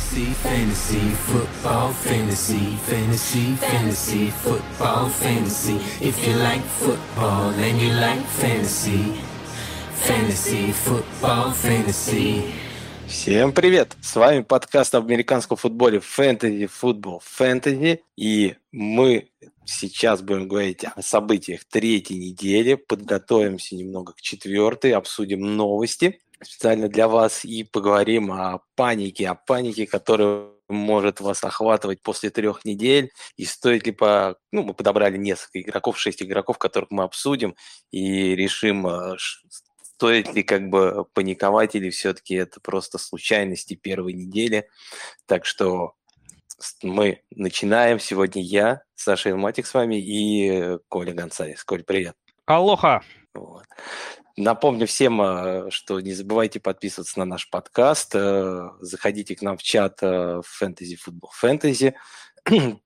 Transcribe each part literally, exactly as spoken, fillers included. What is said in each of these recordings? Fantasy, fantasy, football, fantasy, fantasy, fantasy, football, fantasy. If you like football and you like fantasy, fantasy, football, fantasy. Всем привет! С вами подкаст об американском футболе Fantasy Football Fantasy. И мы сейчас будем говорить о событиях третьей недели, подготовимся немного к четвертой, обсудим новости специально для вас и поговорим о панике, о панике, которая может вас охватывать после трех недель. И стоит ли по... Ну, мы подобрали несколько игроков, шесть игроков, которых мы обсудим и решим, стоит ли как бы паниковать или все-таки это просто случайности первой недели. Так что мы начинаем. Сегодня я, Саша Илматик с вами и Коля Гонсалес. Коль, привет. Алоха. Вот. Напомню всем, что не забывайте подписываться на наш подкаст, заходите к нам в чат Fantasy Football Fantasy,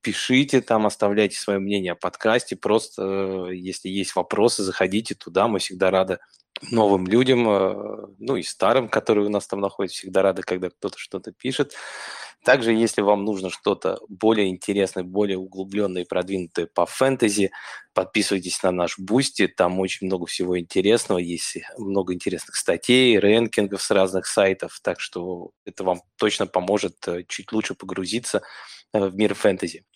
пишите там, оставляйте свое мнение о подкасте, просто если есть вопросы, заходите туда, мы всегда рады новым людям, ну и старым, которые у нас там находятся, всегда рады, когда кто-то что-то пишет. Также, если вам нужно что-то более интересное, более углубленное и продвинутое по фэнтези, подписывайтесь на наш Бусти, там очень много всего интересного, есть много интересных статей, рэнкингов с разных сайтов, так что это вам точно поможет чуть лучше погрузиться в мир фэнтези.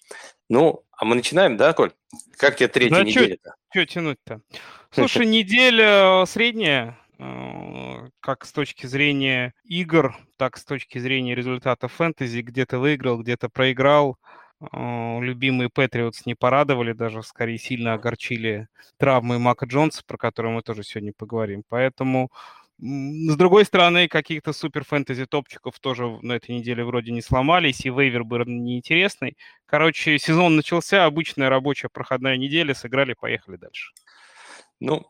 Ну, а мы начинаем, да, Коль? Как тебе третья да неделя-то? Чё тянуть-то? Слушай, неделя средняя, как с точки зрения игр, так с точки зрения результатов фэнтези. Где-то выиграл, где-то проиграл. Любимые Патриотс не порадовали, даже скорее сильно огорчили травмы Мака Джонса, про которую мы тоже сегодня поговорим. Поэтому, с другой стороны, каких-то супер фэнтези топчиков тоже на этой неделе вроде не сломались, и вейвер был неинтересный. Короче, сезон начался, обычная рабочая проходная неделя, сыграли, поехали дальше. Ну,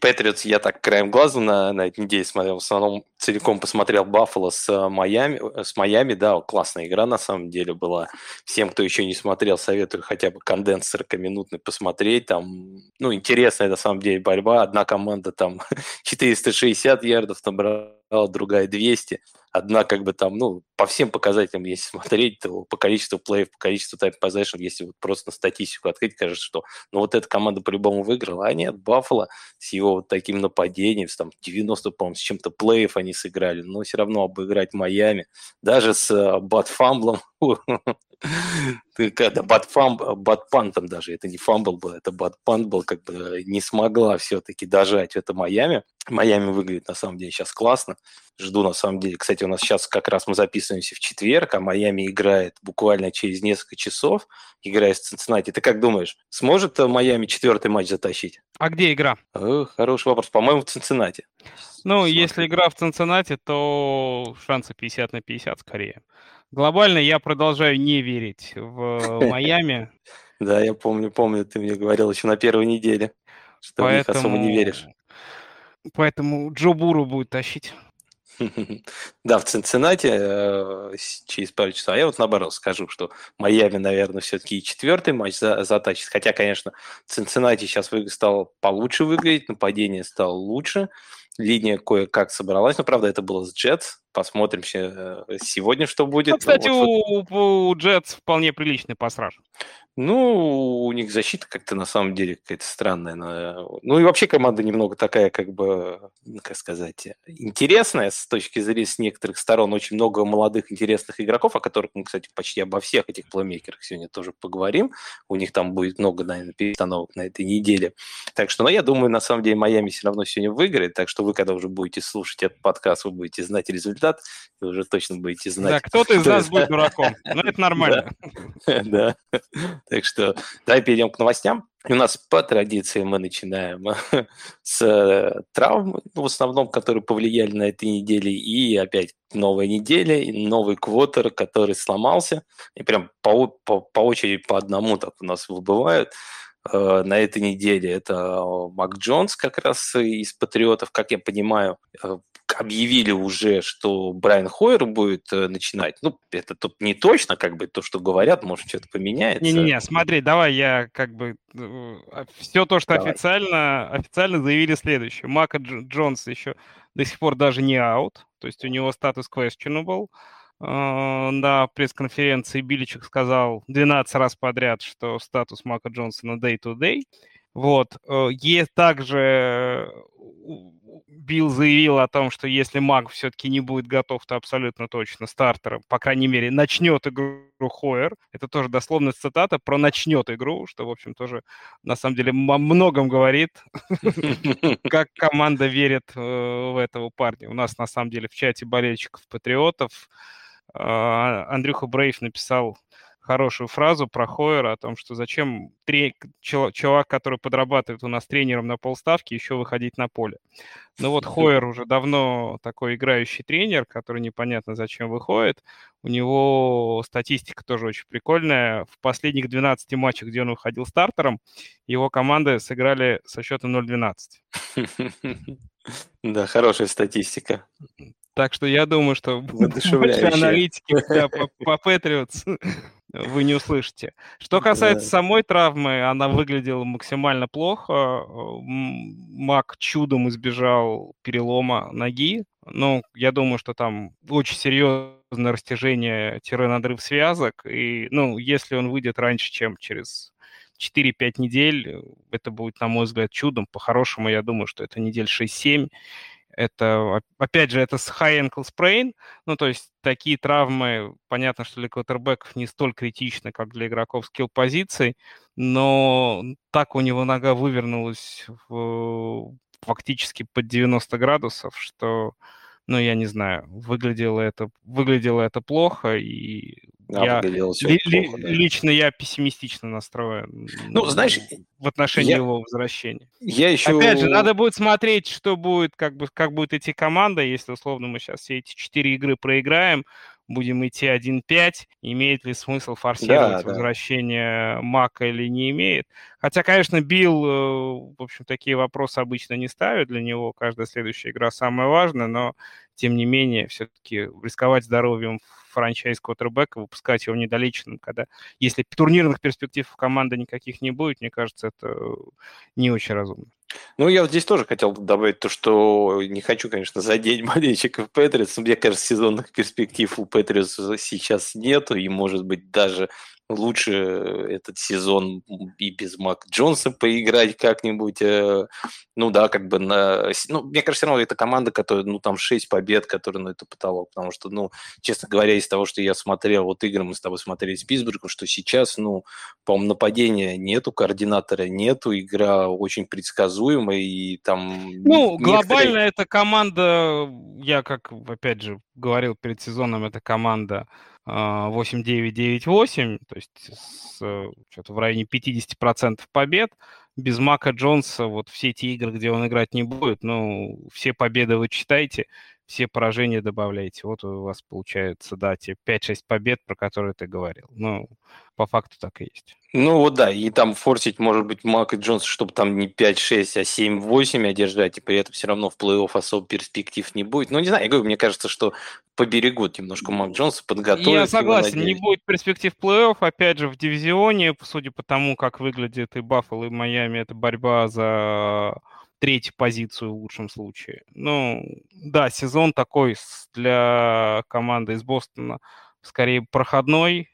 Патриотс я так краем глаза на, на этой неделе смотрел, в основном целиком посмотрел Баффало с Майами, с Майами, да, классная игра на самом деле была. Всем, кто еще не смотрел, советую хотя бы конденс сорокаминутный посмотреть, там, ну, интересная на самом деле борьба, одна команда там четыреста шестьдесят ярдов набрала, другая двести, одна как бы там, ну, по всем показателям, если смотреть, то по количеству плеев, по количеству тайм-позешн, если вот просто на статистику открыть, кажется, что ну вот эта команда по-любому выиграла, а нет, Баффало с его вот таким нападением, там девяносто, по-моему, с чем-то плеев они сыграли, но все равно обыграть Майами, даже с бат-фамблом, когда бат-пантом даже, это не фамбл был, это бат-пант был, как бы не смогла все-таки дожать это Майами. Майами выглядит на самом деле сейчас классно. Жду на самом деле. Кстати, у нас сейчас как раз мы записываемся в четверг, а Майами играет буквально через несколько часов, играя с Цинциннати. Ты как думаешь, сможет Майами четвертый матч затащить? А где игра? О, хороший вопрос. По-моему, в Цинциннати. Ну, Смотри. Если игра в Цинциннати, то шансы пятьдесят на пятьдесят скорее. Глобально я продолжаю не верить в Майами. Да, я помню, помню, ты мне говорил еще на первой неделе, что в них особо не веришь. Поэтому Джо Буру будет тащить. Да, в Цинциннати э, через пару часов. А я вот наоборот скажу, что Майами, наверное, все-таки и четвертый матч за, затащит. Хотя, конечно, Цинциннати сейчас вы, стал получше выглядеть, нападение стало лучше, линия кое-как собралась. Но, правда, это было с Джет. Посмотрим сегодня, что будет. Ну, кстати, вот, у, у Джетс вполне приличный пасраж. Ну, у них защита как-то на самом деле какая-то странная. Ну и вообще команда немного такая, как бы, как сказать, интересная с точки зрения с некоторых сторон. Очень много молодых интересных игроков, о которых мы, кстати, почти обо всех этих плеймейкерах сегодня тоже поговорим. У них там будет много, наверное, перестановок на этой неделе. Так что, ну, я думаю, на самом деле Майами все равно сегодня выиграет. Так что вы, когда уже будете слушать этот подкаст, вы будете знать результат. Вы уже точно будете знать. Да, кто-то из нас будет дураком, но это нормально. Да, так что давай перейдем к новостям. У нас по традиции мы начинаем с травм, в основном, которые повлияли на этой неделе, и опять новая неделя, и новый квотер, который сломался, и прям по, по, по очереди по одному так у нас выбывают. На этой неделе это Мак Джонс как раз из Патриотов, как я понимаю, объявили уже, что Брайан Хойер будет начинать. Ну, это тут не точно, как бы, то, что говорят, может, что-то поменяется. Не-не-не, смотри, давай я как бы... Все то, что официально, официально заявили следующее. Мака Джонс еще до сих пор даже не аут, то есть у него статус questionable. на пресс-конференции Биличек сказал двенадцать раз подряд, что статус Мака Джонсона day-to-day. Вот. И также Билл заявил о том, что если Мак все-таки не будет готов, то абсолютно точно стартером, по крайней мере, начнет игру Хойер. Это тоже дословная цитата про «начнет игру», что, в общем, тоже на самом деле о многом говорит, как команда верит в этого парня. У нас, на самом деле, в чате болельщиков Патриотов Андрюха Брейв написал хорошую фразу про Хойера о том, что зачем трени- человек, который подрабатывает у нас тренером на полставки, еще выходить на поле. Ну вот Хойер уже давно такой играющий тренер, который непонятно зачем выходит. У него статистика тоже очень прикольная. В последних двенадцати матчах, где он выходил стартером, его команды сыграли со счетом ноль двенадцать. Да, хорошая статистика. Так что я думаю, что больше аналитики по Патриотс вы не услышите. Что касается самой травмы, она выглядела максимально плохо. Мак чудом избежал перелома ноги. Ну, я думаю, что там очень серьезное растяжение-надрыв связок. И, ну, если он выйдет раньше, чем через четыре-пять недель, это будет, на мой взгляд, чудом. По-хорошему, я думаю, что это недель шесть-семь. Это, опять же, это high ankle sprain, ну, то есть такие травмы, понятно, что для квотербеков не столь критичны, как для игроков скилл-позиций, но так у него нога вывернулась в, фактически под девяносто градусов, что, ну, я не знаю, выглядело это, выглядело это плохо, и да, я, выглядело все ли, плохо, да. Лично я пессимистично настроен, ну, знаешь, в отношении я, его возвращения. Я еще... Опять же, надо будет смотреть, что будет, как бы, как будет идти команда, если, условно, мы сейчас все эти четыре игры проиграем, будем идти один пять, имеет ли смысл форсировать да, возвращение да. Мака или не имеет. Хотя, конечно, Билл, в общем, такие вопросы обычно не ставит. Для него каждая следующая игра самая важная, но, тем не менее, все-таки рисковать здоровьем франчайз квотербека, выпускать его недолеченным, когда, если турнирных перспектив у команды никаких не будет, мне кажется, это не очень разумно. Ну, я вот здесь тоже хотел добавить то, что не хочу, конечно, задеть болельщиков Патриотс. Мне кажется, сезонных перспектив у Патриотс сейчас нету, и, может быть, даже лучше этот сезон и без Мак Джонса поиграть как-нибудь. Ну, да, как бы на... Ну, мне кажется, все равно это команда, которая, ну, там шесть побед, которые, ну, это потолок. Потому что, ну, честно говоря, из того, что я смотрел, вот игры мы с тобой смотрели с Питтсбургом, что сейчас, ну, по-моему, нападения нету, координатора нету, игра очень предсказуемая, и там... Ну, некоторые... глобально эта команда, я как, опять же, говорил перед сезоном, эта команда восемь девять девять восемь, то есть с, что-то в районе пятьдесят процентов побед. Без Мака Джонса вот все те игры, где он играть не будет, ну, все победы вы читаете, все поражения добавляете. Вот у вас получается, да, те пять-шесть побед, про которые ты говорил. Ну, по факту так и есть. Ну, вот да, и там форсить, может быть, Мака Джонса, чтобы там не пять-шесть, а семь-восемь одержать, и при этом все равно в плей-офф особо перспектив не будет. Ну, не знаю, я говорю, мне кажется, что поберегут немножко Мак Джонса, подготовят. Я согласен, не будет перспектив плей-офф, опять же, в дивизионе, судя по тому, как выглядит и Баффало, и Майами, это борьба за... третью позицию в лучшем случае. Ну, да, сезон такой для команды из Бостона скорее проходной.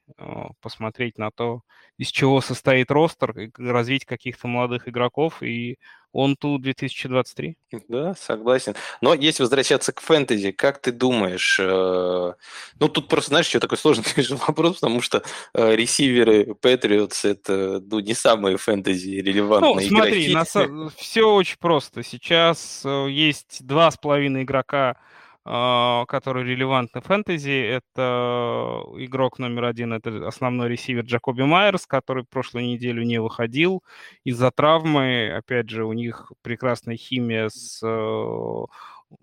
Посмотреть на то, из чего состоит ростер, развить каких-то молодых игроков, и он тут две тысячи двадцать три. Да, согласен. Но если возвращаться к фэнтези, как ты думаешь? Э, ну, тут просто, знаешь, еще такой сложный, конечно, вопрос, потому что э, ресиверы Патриотс – это, ну, не самые фэнтези-релевантные ну, смотри, игроки. Ну, смотри, все очень просто. Сейчас э, есть два с половиной игрока, э, которые релевантны фэнтези. Это игрок номер один, это основной ресивер Джакоби Майерс, который прошлую неделю не выходил из-за травмы. Опять же, у них прекрасная химия с э,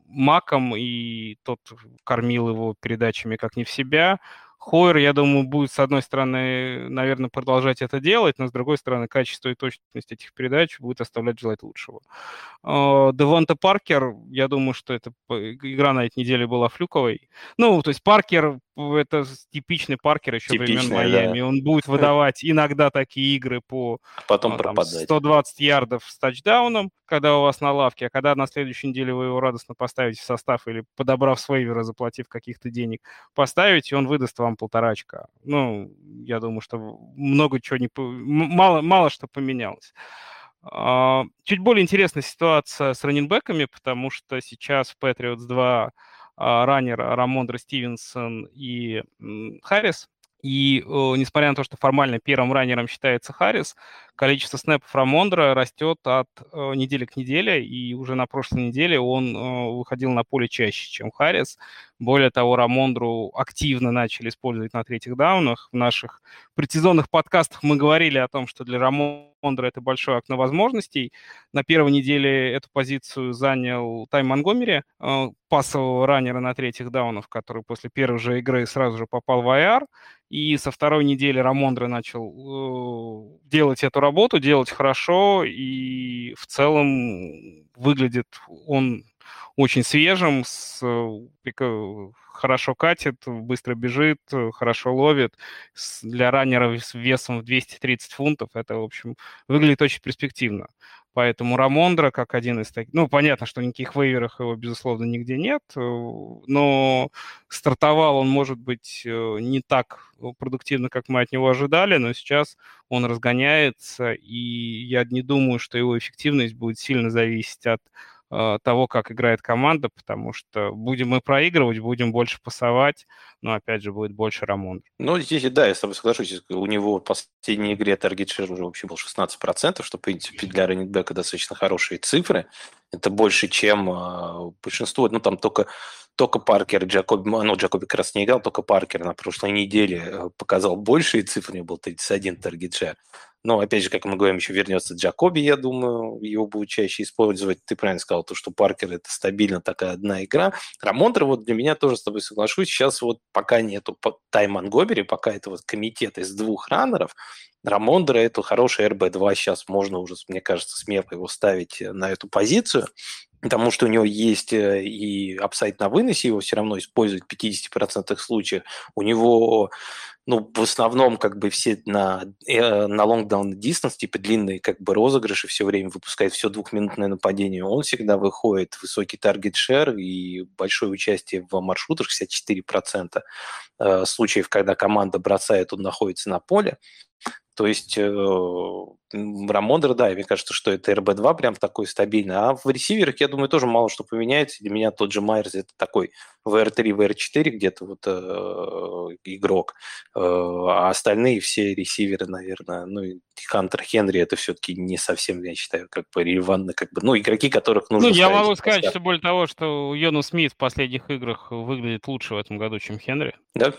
Маком, и тот кормил его передачами как не в себя. Хойер, я думаю, будет, с одной стороны, наверное, продолжать это делать, но, с другой стороны, качество и точность этих передач будет оставлять желать лучшего. Деванта Паркер, я думаю, что это игра на этой неделе была флюковой. Ну, то есть Паркер это типичный Паркер еще типичный, времен Майами. Да. Он будет выдавать иногда такие игры по а потом там, сто двадцать ярдов с тачдауном, когда у вас на лавке, а когда на следующей неделе вы его радостно поставите в состав или, подобрав с вейвера, заплатив каких-то денег, поставите, он выдаст вам полтора очка. Ну, я думаю, что много чего не... Мало, мало что поменялось. Чуть более интересная ситуация с раннинбэками, потому что сейчас в Патриотс два раннер Рамондра Стивенсон и Харрис. И э, несмотря на то, что формально первым раннером считается Харрис, количество снэпов Рамондра растет от э, недели к неделе, и уже на прошлой неделе он э, выходил на поле чаще, чем Харрис. Более того, Рамондру активно начали использовать на третьих даунах. В наших предсезонных подкастах мы говорили о том, что для Рамондра это большое окно возможностей. На первой неделе эту позицию занял Тай Мангомери, э, пассового раннера на третьих даунах, который после первой же игры сразу же попал в ай ар. И со второй недели Рамондра начал э, делать эту работу, делать хорошо, и в целом выглядит он очень свежим, с, э, хорошо катит, быстро бежит, хорошо ловит. С, для раннера с весом в двести тридцать фунтов это, в общем, выглядит очень перспективно. Поэтому Рамондра как один из таких... Ну, понятно, что никаких вейверов его, безусловно, нигде нет, но стартовал он, может быть, не так продуктивно, как мы от него ожидали, но сейчас он разгоняется, и я не думаю, что его эффективность будет сильно зависеть от того, как играет команда, потому что будем мы проигрывать, будем больше пасовать, но, опять же, будет больше Рамондра. Ну, здесь, да, я с тобой соглашусь. У него в последней игре таргет-шер уже вообще был шестнадцать процентов, что, в принципе, для раннинбека достаточно хорошие цифры. Это больше, чем большинство. Ну, там только, только Паркер, Джакоби, ну, Джакоби как раз не играл, только Паркер на прошлой неделе показал большие цифры, у него был тридцать один таргет-шер. Но, опять же, как мы говорим, еще вернется Джакоби, я думаю, его будут чаще использовать. Ты правильно сказал, то, что Паркер – это стабильно такая одна игра. Рамондра, вот для меня тоже с тобой соглашусь, сейчас вот пока нету Тай Монгомери, пока это вот комитет из двух раннеров, Рамондра – это хороший эр би два, сейчас можно уже, мне кажется, смело его ставить на эту позицию, потому что у него есть и апсайд на выносе, его все равно используют в пятьдесят процентов случаев. У него, ну, в основном, как бы все на, на long down distance, типа длинные, как бы, розыгрыши все время выпускает, все двухминутное нападение. Он всегда выходит, высокий таргет шер и большое участие в маршрутах, шестьдесят четыре процента случаев, когда команда бросает, он находится на поле. То есть Рамондра, да, мне кажется, что это эр би два прям такой стабильный. А в ресиверах, я думаю, тоже мало что поменяется. Для меня тот же Майерс – это такой ви ар три, ви ар четыре где-то вот э, игрок. Э, а остальные все ресиверы, наверное, ну и Хантер Хенри – это все-таки не совсем, я считаю, как бы релевантно, как бы, ну, игроки, которых нужно... Ну, я могу сказать, что более того, что Йону Смит в последних играх выглядит лучше в этом году, чем Хенри. Да? Да.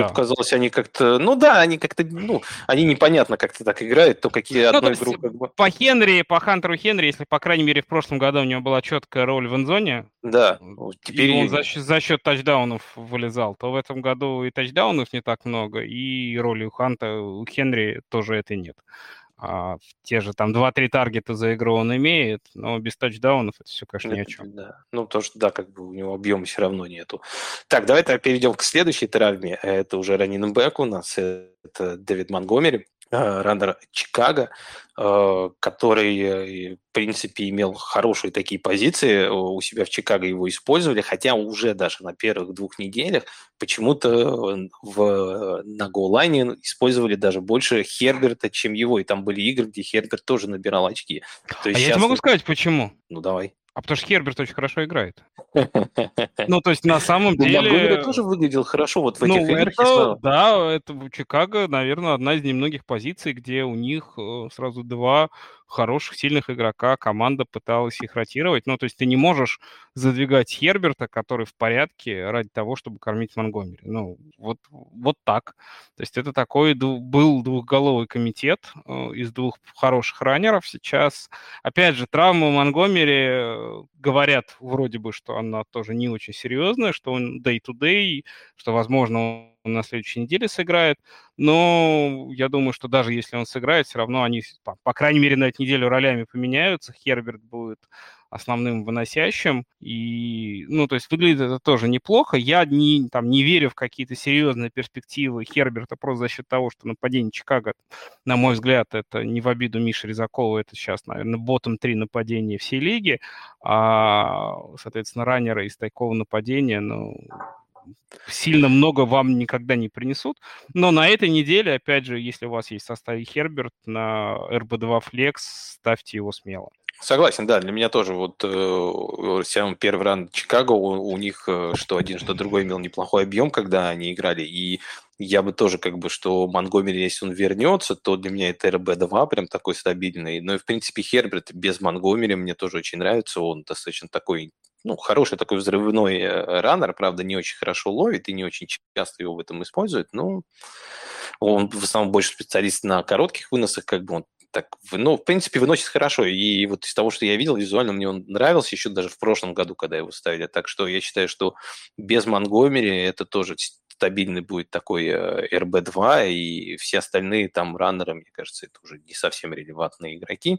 Мне показалось, они как-то... Ну да, они как-то... Ну, они непонятно как-то так играют, то какие... Ну, то есть, как бы... По Хенри, по Хантеру Хенри, если, по крайней мере, в прошлом году у него была четкая роль в энзоне, да, теперь... и он за счет, за счет тачдаунов вылезал, то в этом году и тачдаунов не так много, и роли у Ханта, у Хенри тоже этой нет. А те же там два-три таргета за игру он имеет, но без тачдаунов это все, конечно, ни о чем. Да. Ну, то, что, да, как бы у него объема все равно нету. Так, давай тогда перейдем к следующей травме. Это уже раннинбэк у нас, это Дэвид Мангомери, раннер Чикаго, который, в принципе, имел хорошие такие позиции. У себя в Чикаго его использовали, хотя уже даже на первых двух неделях почему-то в, на голлайне использовали даже больше Херберта, чем его. И там были игры, где Херберт тоже набирал очки. То есть а сейчас... я тебе могу сказать, почему. Ну, давай. А потому что Херберт очень хорошо играет. Ну, то есть, на самом деле... Мангомери тоже выглядел хорошо вот в этих ну, играх. Это, да, это Чикаго, наверное, одна из немногих позиций, где у них сразу два хороших, сильных игрока. Команда пыталась их ротировать. Ну, то есть, ты не можешь задвигать Херберта, который в порядке, ради того, чтобы кормить Мангомери. Ну, вот, вот так. То есть, это такой был двухголовый комитет из двух хороших раннеров. Сейчас, опять же, травма Мангомери... Говорят вроде бы, что она тоже не очень серьезная, что он day-to-day, что, возможно, он на следующей неделе сыграет. Но я думаю, что даже если он сыграет, все равно они, по, по крайней мере, на эту неделю ролями поменяются. Херберт будет основным выносящим. И, ну, то есть выглядит это тоже неплохо. Я не, там, не верю в какие-то серьезные перспективы Херберта просто за счет того, что нападение Чикаго, на мой взгляд, это не в обиду Миши Резакова, это сейчас, наверное, ботом три нападения всей лиги, а, соответственно, раннеры из такого нападения, ну, сильно много вам никогда не принесут. Но на этой неделе, опять же, если у вас есть в составе Херберт, на эр бэ два Flex ставьте его смело. Согласен, да, для меня тоже вот э, первый раунд Чикаго, у, у них что один, что другой имел неплохой объем, когда они играли, и я бы тоже как бы, что Монгомери, если он вернется, то для меня это эр бэ два прям такой стабильный. Ну и в принципе Херберт без Монгомери мне тоже очень нравится, он достаточно такой, ну, хороший такой взрывной раннер, правда, не очень хорошо ловит и не очень часто его в этом используют, но он в основном больше специалист на коротких выносах, как бы он так, ну, в принципе, выносит хорошо, и вот из того, что я видел, визуально мне он нравился еще даже в прошлом году, когда его ставили, так что я считаю, что без Монгомери это тоже стабильный будет такой эр бэ два, и все остальные там раннеры, мне кажется, это уже не совсем релевантные игроки.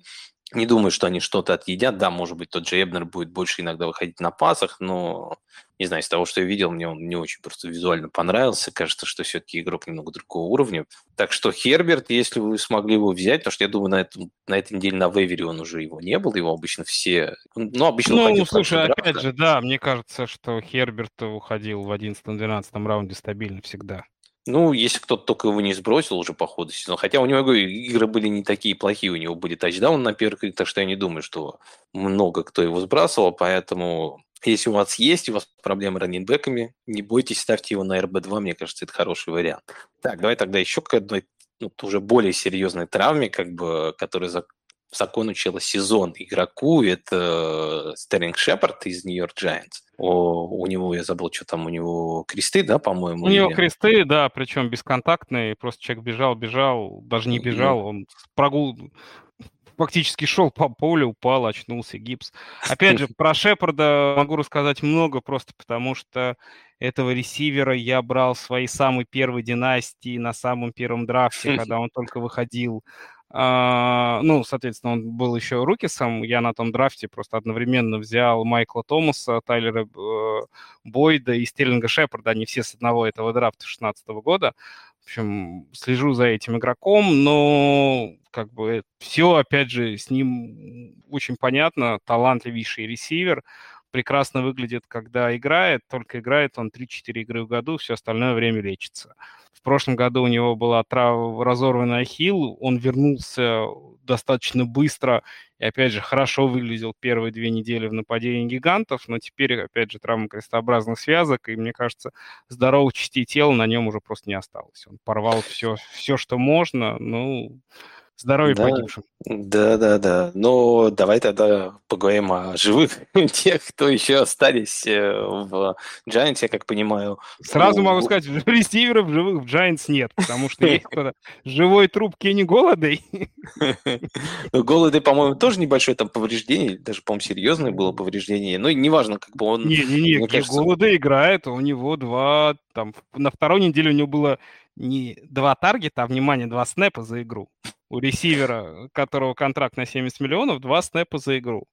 Не думаю, что они что-то отъедят. Да, может быть, тот же Эбнер будет больше иногда выходить на пасах, но, не знаю, из того, что я видел, мне он не очень просто визуально понравился. Кажется, что все-таки игрок немного другого уровня. Так что Херберт, если вы смогли его взять, потому что, я думаю, на, этом, на этой неделе на вейвере он уже его не был, его обычно все... Ну, обычно ну, уходил слушай, в конце драфта. Опять же, да, мне кажется, что Херберт уходил в одиннадцатом-двенадцатом раунде стабильно всегда. Ну, если кто-то только его не сбросил уже по ходу сезона. Хотя у него игры были не такие плохие, у него были тачдауны на первых играх, так что я не думаю, что много кто его сбрасывал. Поэтому, если у вас есть, у вас проблемы с раннинбэками, не бойтесь, ставьте его на эр бэ два, мне кажется, это хороший вариант. Так, давай тогда еще к одной, ну, уже более серьезной травме, как бы, которая закончила сезон игроку, это Стерлинг Шепард из Нью-Йорк Джайант. О, у него, я забыл, что там, у него кресты, да, по-моему? У него или... кресты, да, причем бесконтактные, просто человек бежал, бежал, даже не бежал, он прогул... фактически шел по полю, упал, очнулся, гипс. Опять же, про Шепарда могу рассказать много, просто потому что этого ресивера я брал в своей самой первой династии на самом первом драфте, когда он только выходил. Uh, ну, соответственно, он был еще рукисом. Я на том драфте просто одновременно взял Майкла Томаса, Тайлера uh, Бойда и Стерлинга Шепарда. Они все с одного этого драфта шестнадцатого года. В общем, слежу за этим игроком, но как бы все, опять же, с ним очень понятно. Талантливейший ресивер. Прекрасно выглядит, когда играет. Только играет он три-четыре игры в году, все остальное время лечится. В прошлом году у него была трав... разорванный ахилл, он вернулся достаточно быстро и, опять же, хорошо выглядел первые две недели в нападении гигантов, но теперь, опять же, травма крестообразных связок, и, мне кажется, здоровых частей тела на нем уже просто не осталось. Он порвал все, все что можно, ну... Здоровье да, погибшим. Да, да, да. Ну, давай тогда поговорим о живых, тех, кто еще остались в Giants, я как понимаю. Сразу у... могу сказать, ресиверов живых в Giants нет, потому что есть кто-то живой труп Кенни Голодей. Голодей, по-моему, тоже небольшое там повреждение, даже, по-моему, серьезное было повреждение. Ну, неважно, как бы он... Не-не-не, кажется... Голодей играет, у него два... Там, на второй неделе у него было не два таргета, а, внимание, два снэпа за игру. У ресивера, которого контракт на семьдесят миллионов, два снэпа за игру.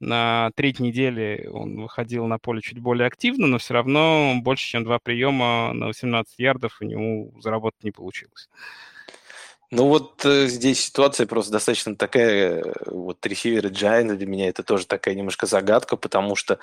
На третьей неделе он выходил на поле чуть более активно, но все равно больше, чем два приема на восемнадцать ярдов у него заработать не получилось. Ну вот э, здесь ситуация просто достаточно такая, э, вот ресиверы Giants для меня это тоже такая немножко загадка, потому что э,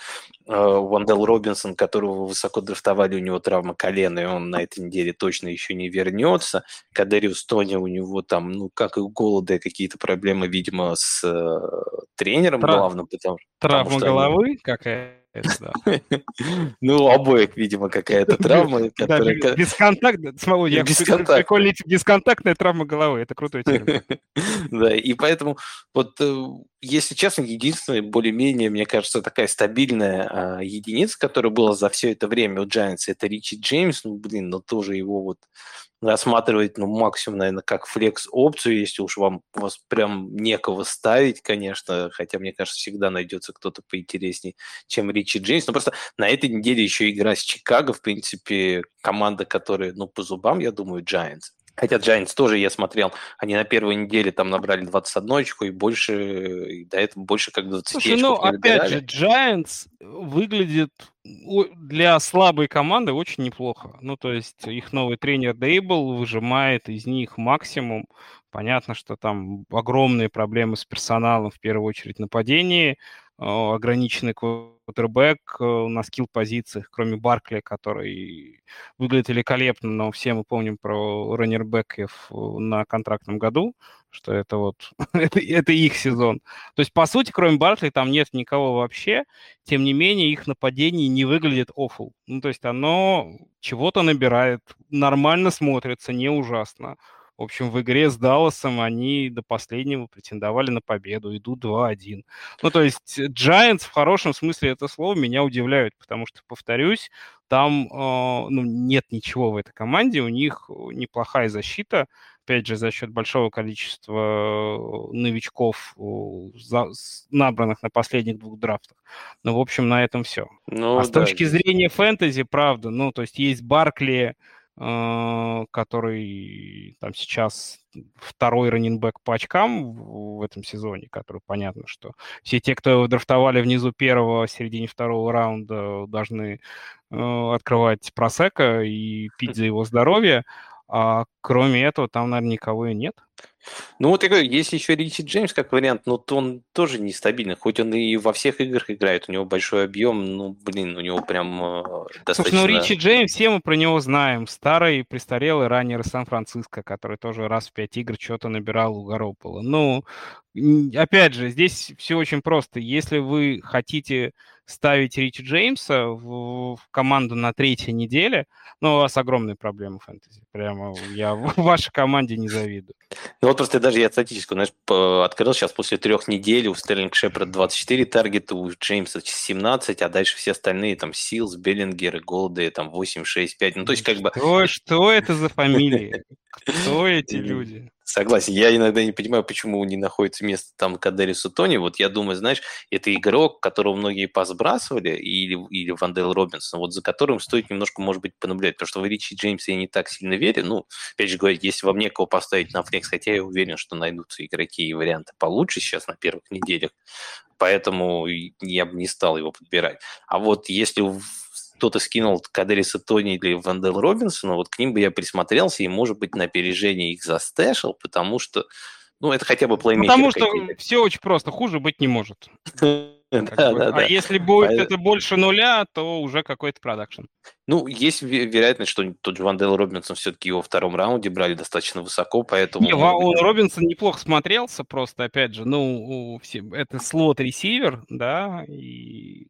Вандел Робинсон, которого высоко драфтовали, у него травма колена, и он на этой неделе точно еще не вернется. Кадариус Тони, у него там, ну как и у Голода, какие-то проблемы, видимо, с э, тренером Трав... главным. Потому, травма потому, головы они... какая? Ну, обоих, видимо, какая-то травма. Бесконтактная травма головы. Это крутой термин. Да, и поэтому, вот, если честно, единственная, более-менее, мне кажется, такая стабильная единица, которая была за все это время у Giants, это Ричи Джеймс. Ну, блин, но тоже его вот рассматривать, ну, максимум, наверное, как флекс-опцию, если уж вам вас прям некого ставить, конечно, хотя, мне кажется, всегда найдется кто-то поинтереснее, чем Ричи Джеймс, но просто на этой неделе еще игра с Чикаго, в принципе, команда, которая, ну, по зубам, я думаю, Giants. Хотя Giants тоже, я смотрел, они на первой неделе там набрали двадцать одну очку и больше, и до этого больше как двадцать Слушай, очков. Ну, опять же, Giants выглядит для слабой команды очень неплохо. Ну, то есть их новый тренер Дейбл выжимает из них максимум. Понятно, что там огромные проблемы с персоналом, в первую очередь нападение, ограниченный квотербэк на скилл-позициях, кроме Баркли, который выглядит великолепно, но все мы помним про раннербеков на контрактном году, что это вот это, это их сезон. То есть, по сути, кроме Баркли там нет никого вообще, тем не менее их нападение не выглядит awful. Ну, то есть оно чего-то набирает, нормально смотрится, не ужасно. В общем, в игре с Далласом они до последнего претендовали на победу, идут два один. Ну, то есть Giants в хорошем смысле это слово меня удивляют, потому что, повторюсь, там э, ну, нет ничего в этой команде, у них неплохая защита, опять же, за счет большого количества новичков, набранных на последних двух драфтах. Ну, в общем, на этом все. Ну, а да. С точки зрения фэнтези, правда, ну, то есть есть Баркли, который там сейчас второй раннинбэк по очкам в этом сезоне, который, понятно, что все те, кто его драфтовали внизу первого, в середине второго раунда, должны э, открывать просека и пить за его здоровье. А кроме этого, там, наверное, никого и нет. Ну, вот я говорю, есть еще Ричи Джеймс как вариант, но то он тоже нестабильный, хоть он и во всех играх играет, у него большой объем, ну, блин, у него прям э, достаточно... Слушай, ну, Ричи Джеймс, все мы про него знаем, старый, престарелый раннер из Сан-Франциско, который тоже раз в пять игр что-то набирал у Гарополо. Ну, опять же, здесь все очень просто. Если вы хотите ставить Ричи Джеймса в, в команду на третьей неделе, ну, у вас огромные проблемы в фэнтези. Прямо я в вашей команде не завидую. Ну, вот просто даже я статистику, знаешь, открыл сейчас после трех недель у Стерлинг Шепард двадцать четыре таргета, у Джеймса семнадцать, а дальше все остальные, там, Силс, Беллингер, Голды, там, восемь, шесть, пять. Ну, то есть как бы... Что, что это за фамилии? Кто эти люди? Согласен. Я иногда не понимаю, почему не находится место там Кадерису Тони. Вот я думаю, знаешь, это игрок, которого многие посбрасывали, или, или Вандел Робинсон, вот за которым стоит немножко, может быть, понаблюдать. Потому что в Ричи Джеймса я не так сильно верю. Ну, опять же говорю, если вам некого поставить на флекс, хотя я уверен, что найдутся игроки и варианты получше сейчас на первых неделях, поэтому я бы не стал его подбирать. А вот если... кто-то скинул Кадериса Тони или Вандел Робинсона, вот к ним бы я присмотрелся, и, может быть, на опережение их застэшил, потому что, ну, это хотя бы плеймейкер. Потому что какие-то. Все очень просто, хуже быть не может. Да, да, а да. Если будет а... это больше нуля, то уже какой-то продакшн. Ну, есть вероятность, что тот же Вандел Робинсон все-таки его во втором раунде брали достаточно высоко, поэтому... Не, он, Робинсон неплохо смотрелся просто, опять же, ну, это слот-ресивер, да, и...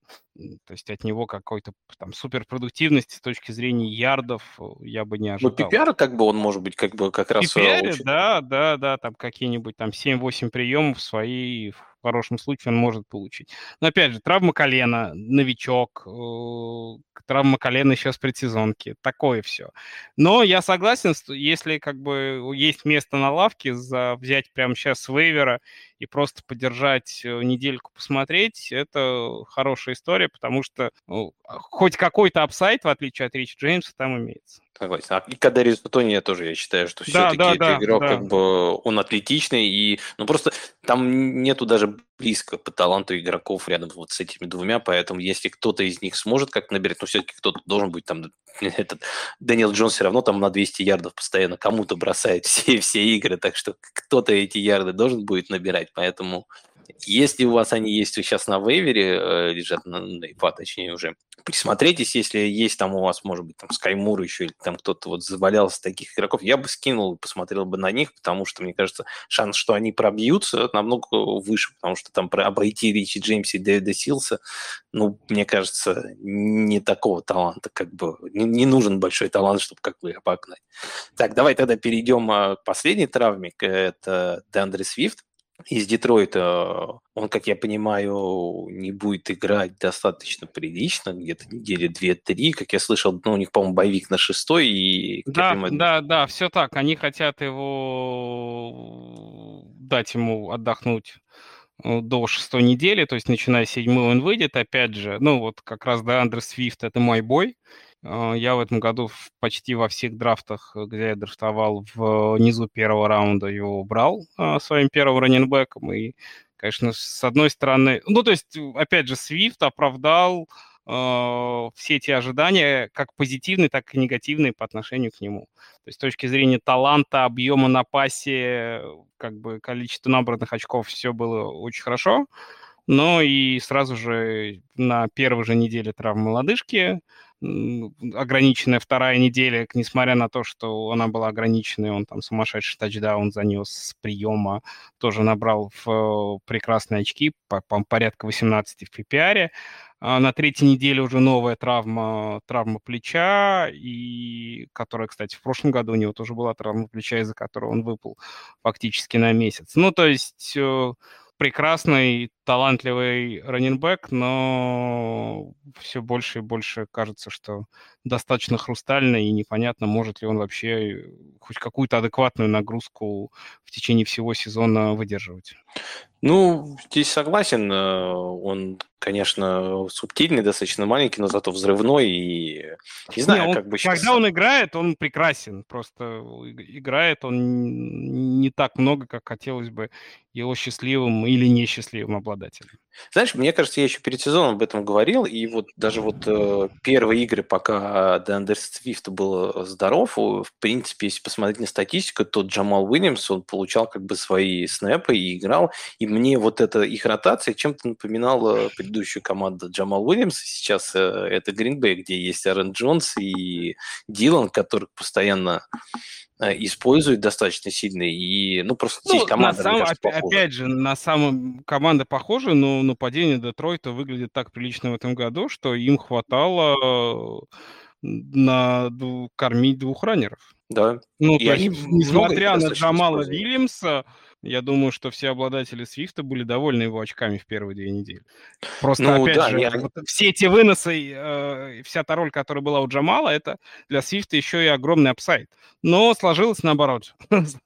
То есть от него какой-то там суперпродуктивности с точки зрения ярдов я бы не ожидал. Ну, пи пи ар, как бы он может быть, как бы как раз... пи пи ар, да, да, да, там какие-нибудь там семь-восемь приемов свои, в хорошем случае, он может получить. Но опять же, травма колена, новичок, травма колена еще с предсезонки, такое все. Но я согласен, если как бы есть место на лавке, за, взять прямо сейчас с вейвера и просто подержать недельку, посмотреть, это хорошая история, потому что ну, хоть какой-то апсайд, в отличие от Ричи Джеймса, там имеется. Согласен. И Кадерис Тони тоже, я считаю, что да, все-таки да, этот да, игрок, да. Как бы, он отличный, и ну, просто там нету даже близко по таланту игроков рядом вот с этими двумя, поэтому если кто-то из них сможет как-то набирать, ну, все-таки кто-то должен быть там, этот, Дэниел Джонс все равно там на двести ярдов постоянно кому-то бросает все, все игры, так что кто-то эти ярды должен будет набирать, поэтому... Если у вас они есть сейчас на вейвере, лежат на ай пи, точнее уже, присмотритесь, если есть там у вас, может быть, там Скаймур еще, или там кто-то вот завалялся таких игроков, я бы скинул и посмотрел бы на них, потому что, мне кажется, шанс, что они пробьются, намного выше, потому что там обойти Ричи Джеймса и Дэвида Силса, ну, мне кажется, не такого таланта, как бы, не, не нужен большой талант, чтобы как бы их обогнать. Так, давай тогда перейдем к последней травме, это Деандре Свифт. Из Детройта он, как я понимаю, не будет играть достаточно прилично, где-то недели две-три, как я слышал, ну, у них, по-моему, боевик на шестой. И, да, понимаю... да, да, все так, они хотят его дать ему отдохнуть до шестой недели, то есть начиная с седьмой он выйдет, опять же, ну вот как раз Деандре Свифт, это мой бой, Я в этом году почти во всех драфтах, где я драфтовал внизу первого раунда, его брал своим первым раннинбэком. И, конечно, с одной стороны... Ну, то есть, опять же, Свифт оправдал э, все те ожидания, как позитивные, так и негативные по отношению к нему. То есть, с точки зрения таланта, объема на пасе, как бы количество набранных очков, все было очень хорошо. Но и сразу же на первой же неделе травмы лодыжки, ограниченная вторая неделя, несмотря на то, что она была ограниченной, он там сумасшедший тачдаун занес с приема, тоже набрал в прекрасные очки, по, по, порядка восемнадцати в пи пи ар. А на третьей неделе уже новая травма, травма плеча, и, которая, кстати, в прошлом году у него тоже была травма плеча, из-за которой он выпал фактически на месяц. Ну, то есть... прекрасный, талантливый раннинбэк, но все больше и больше кажется, что достаточно хрустально и непонятно, может ли он вообще хоть какую-то адекватную нагрузку в течение всего сезона выдерживать. Ну, здесь согласен. Он, конечно, субтильный, достаточно маленький, но зато взрывной и... Не знаю, не, он, как бы сейчас... Когда он играет, он прекрасен. Просто играет он не так много, как хотелось бы его счастливым или несчастливым обладателем. Знаешь, мне кажется, я еще перед сезоном об этом говорил, и вот даже вот э, первые игры, пока Деандре Свифт был здоров, в принципе, если посмотреть на статистику, то Джамал Уильямс, он получал как бы свои снэпы и играл, и мне вот эта их ротация чем-то напоминала предыдущую команду Джамал Уильямс, сейчас э, это Гринбей, где есть Аарон Джонс и Дилан, которых постоянно используют достаточно сильно, и, ну, просто ну, здесь команда, самом, мне кажется, опять, опять же, на самом... Команда похожа, но нападение Детройта выглядит так прилично в этом году, что им хватало на дву... кормить двух раннеров. Да. Ну, и то они, есть, несмотря на Джамала Уильямса, я думаю, что все обладатели Свифта были довольны его очками в первые две недели. Просто, ну, опять да, же, я... вот все эти выносы, э, вся та роль, которая была у Джамала, это для Свифта еще и огромный апсайд. Но сложилось наоборот.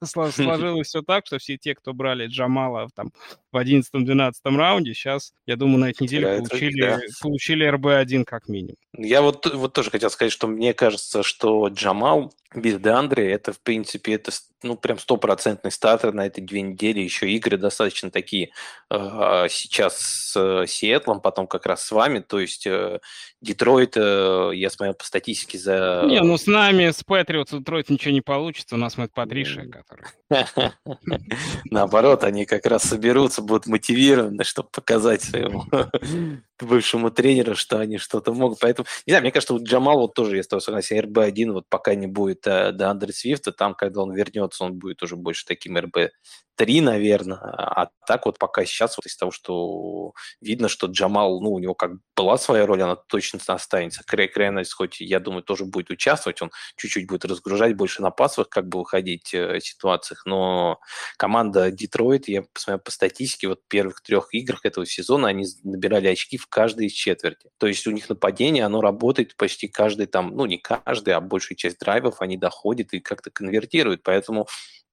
Сложилось все так, что все те, кто брали Джамала там, в одиннадцатом-двенадцатом раунде, сейчас, я думаю, на этой неделе получили, да. получили эр бэ один как минимум. Я вот, вот тоже хотел сказать, что мне кажется, что Джамал без Деандре, это, в принципе, это ну прям стопроцентный стартер на этой две недели. Еще игры достаточно такие э, сейчас с э, Сиэтлом, потом как раз с вами. То есть э, Детройт, э, я смотрел по статистике за... Не, ну с нами, с Патриот, с Детройт ничего не получится. У нас мы Патриши, который... Наоборот, они как раз соберутся, будут мотивированы, чтобы показать своему бывшему тренеру, что они что-то могут. Поэтому, не знаю, мне кажется, вот Джамал, вот тоже, я с тобой согласен, эр бэ один, вот пока не будет Деандре Свифта, там, когда он вернется, он будет уже больше таким эр бэ три, наверное, а так вот пока сейчас, вот из того, что видно, что Джамал, ну, у него как была своя роль, она точно останется. Крейг Рейнольдс, хоть, я думаю, тоже будет участвовать, он чуть-чуть будет разгружать, больше на пасовых как бы выходить э, ситуациях, но команда Детройт, я посмотрел по статистике, вот в первых трех играх этого сезона они набирали очки в каждой из четверти, то есть у них нападение, оно работает почти каждый там, ну, не каждый, а большую часть драйвов они доходят и как-то конвертируют, поэтому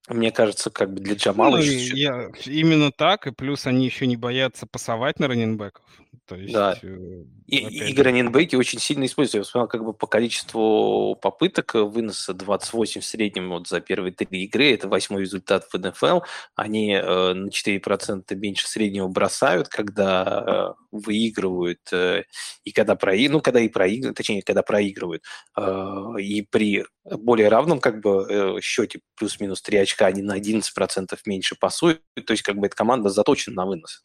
мне кажется, как бы для Джамала... Ну, еще... я... Именно так, и плюс они еще не боятся пасовать на раннинбэков. То есть, да, и, и раннинбэки очень сильно используются. Я вспоминал как бы по количеству попыток выноса двадцать восемь в среднем вот за первые три игры, это восьмой результат в эн эф эл. Они э, на четыре процента меньше среднего бросают, когда э, выигрывают, э, и когда, про... ну, когда и проигрывают, точнее, когда проигрывают. Э, и при более равном как бы э, счете плюс-минус три очка они на одиннадцать процентов меньше пасуют, то есть как бы эта команда заточена на вынос.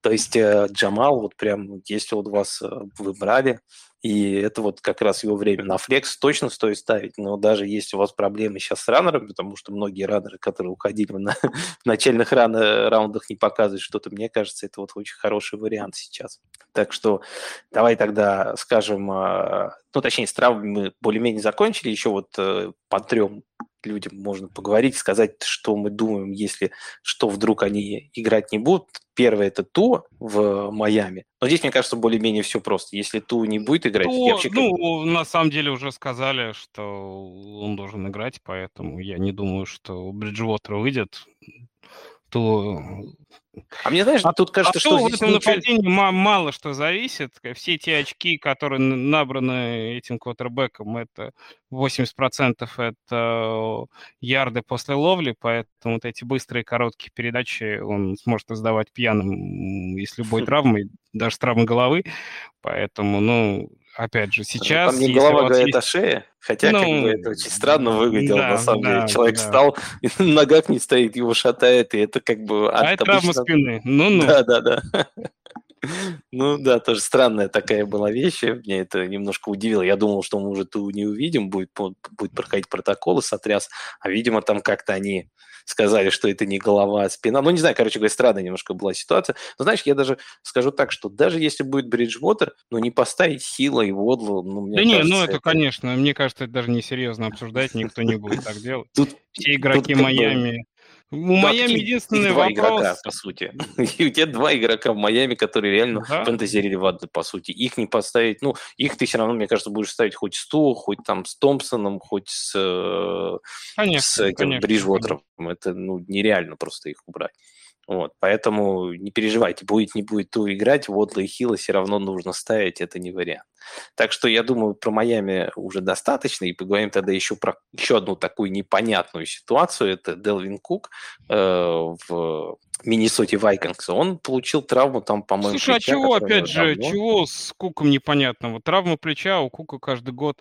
То есть Джамал, вот прям, если вот вас выбрали, и это вот как раз его время на флекс точно стоит ставить, но даже если у вас проблемы сейчас с раннером, потому что многие раннеры, которые уходили на, в начальных ран, раундах, не показывают что-то, мне кажется, это вот очень хороший вариант сейчас. Так что давай тогда скажем, ну точнее с травмами мы более-менее закончили, еще вот по трем людям можно поговорить, сказать, что мы думаем, если что вдруг они играть не будут. Первое – это Ту в Майами. Но здесь, мне кажется, более-менее все просто. Если Ту не будет играть... То, я вообще... Ну, на самом деле уже сказали, что он должен играть, поэтому я не думаю, что Бриджвотер выйдет. Ту А мне, знаешь, а тут кажется, а что... в этом нападении мало что зависит. Все те очки, которые набраны этим квотербеком, это восемьдесят процентов это ярды после ловли, поэтому вот эти быстрые короткие передачи он сможет издавать пьяным и с любой травмой, даже с травмой головы. Поэтому, ну... Опять же, сейчас... Там не голова вот горит, есть... а шея. Хотя, ну, как бы, это очень странно выглядело, да, на самом да, деле. Человек да. встал, и на ногах не стоит, его шатает, и это как бы... А это травма обычно... спины. Ну-ну. Да-да-да. Ну да, тоже странная такая была вещь. Меня это немножко удивило. Я думал, что мы уже Ту не увидим, будет, будет проходить протоколы, сотряс. А, видимо, там как-то они сказали, что это не голова, а спина. Ну, не знаю, короче говоря, странная немножко была ситуация. Но, знаешь, я даже скажу так, что даже если будет Бриджвотер, ну, не поставить Хила и Уодлу... Ну, да не, ну, это, это, конечно, мне кажется, это даже несерьезно обсуждать, никто не будет так делать. Все игроки Майами... У Майами единственный два вопрос... игрока, по сути. И у тебя два игрока в Майами, которые реально uh-huh. фэнтези-релевантны, по сути. Их не поставить... Ну, их ты все равно, мне кажется, будешь ставить хоть с Ту, хоть там с Томпсоном, хоть с, с этим Бриджвотером. Это, ну, нереально просто их убрать. Вот, поэтому не переживайте, будет, не будет Ту играть, Уодла и Хила все равно нужно ставить, это не вариант. Так что я думаю, про Майами уже достаточно, и поговорим тогда еще про еще одну такую непонятную ситуацию, это Делвин Кук э, в Миннесоте Вайкингс, он получил травму там, по-моему, Слушай, плеча, а чего, опять же, давно... чего с Куком непонятного? Травма плеча у Кука каждый год.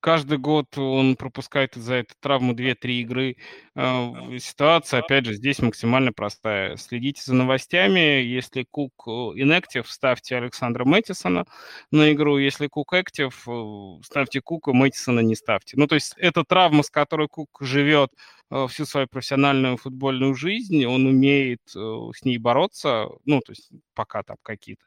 Каждый год он пропускает из-за этой травмы две-три игры. Ситуация, опять же, здесь максимально простая. Следите за новостями. Если Кук инактив, ставьте Александра Мэттисона на игру. Если Кук актив, ставьте Кука, Мэттисона не ставьте. Ну, то есть это травма, с которой Кук живет всю свою профессиональную футбольную жизнь, он умеет с ней бороться, ну, то есть пока там какие-то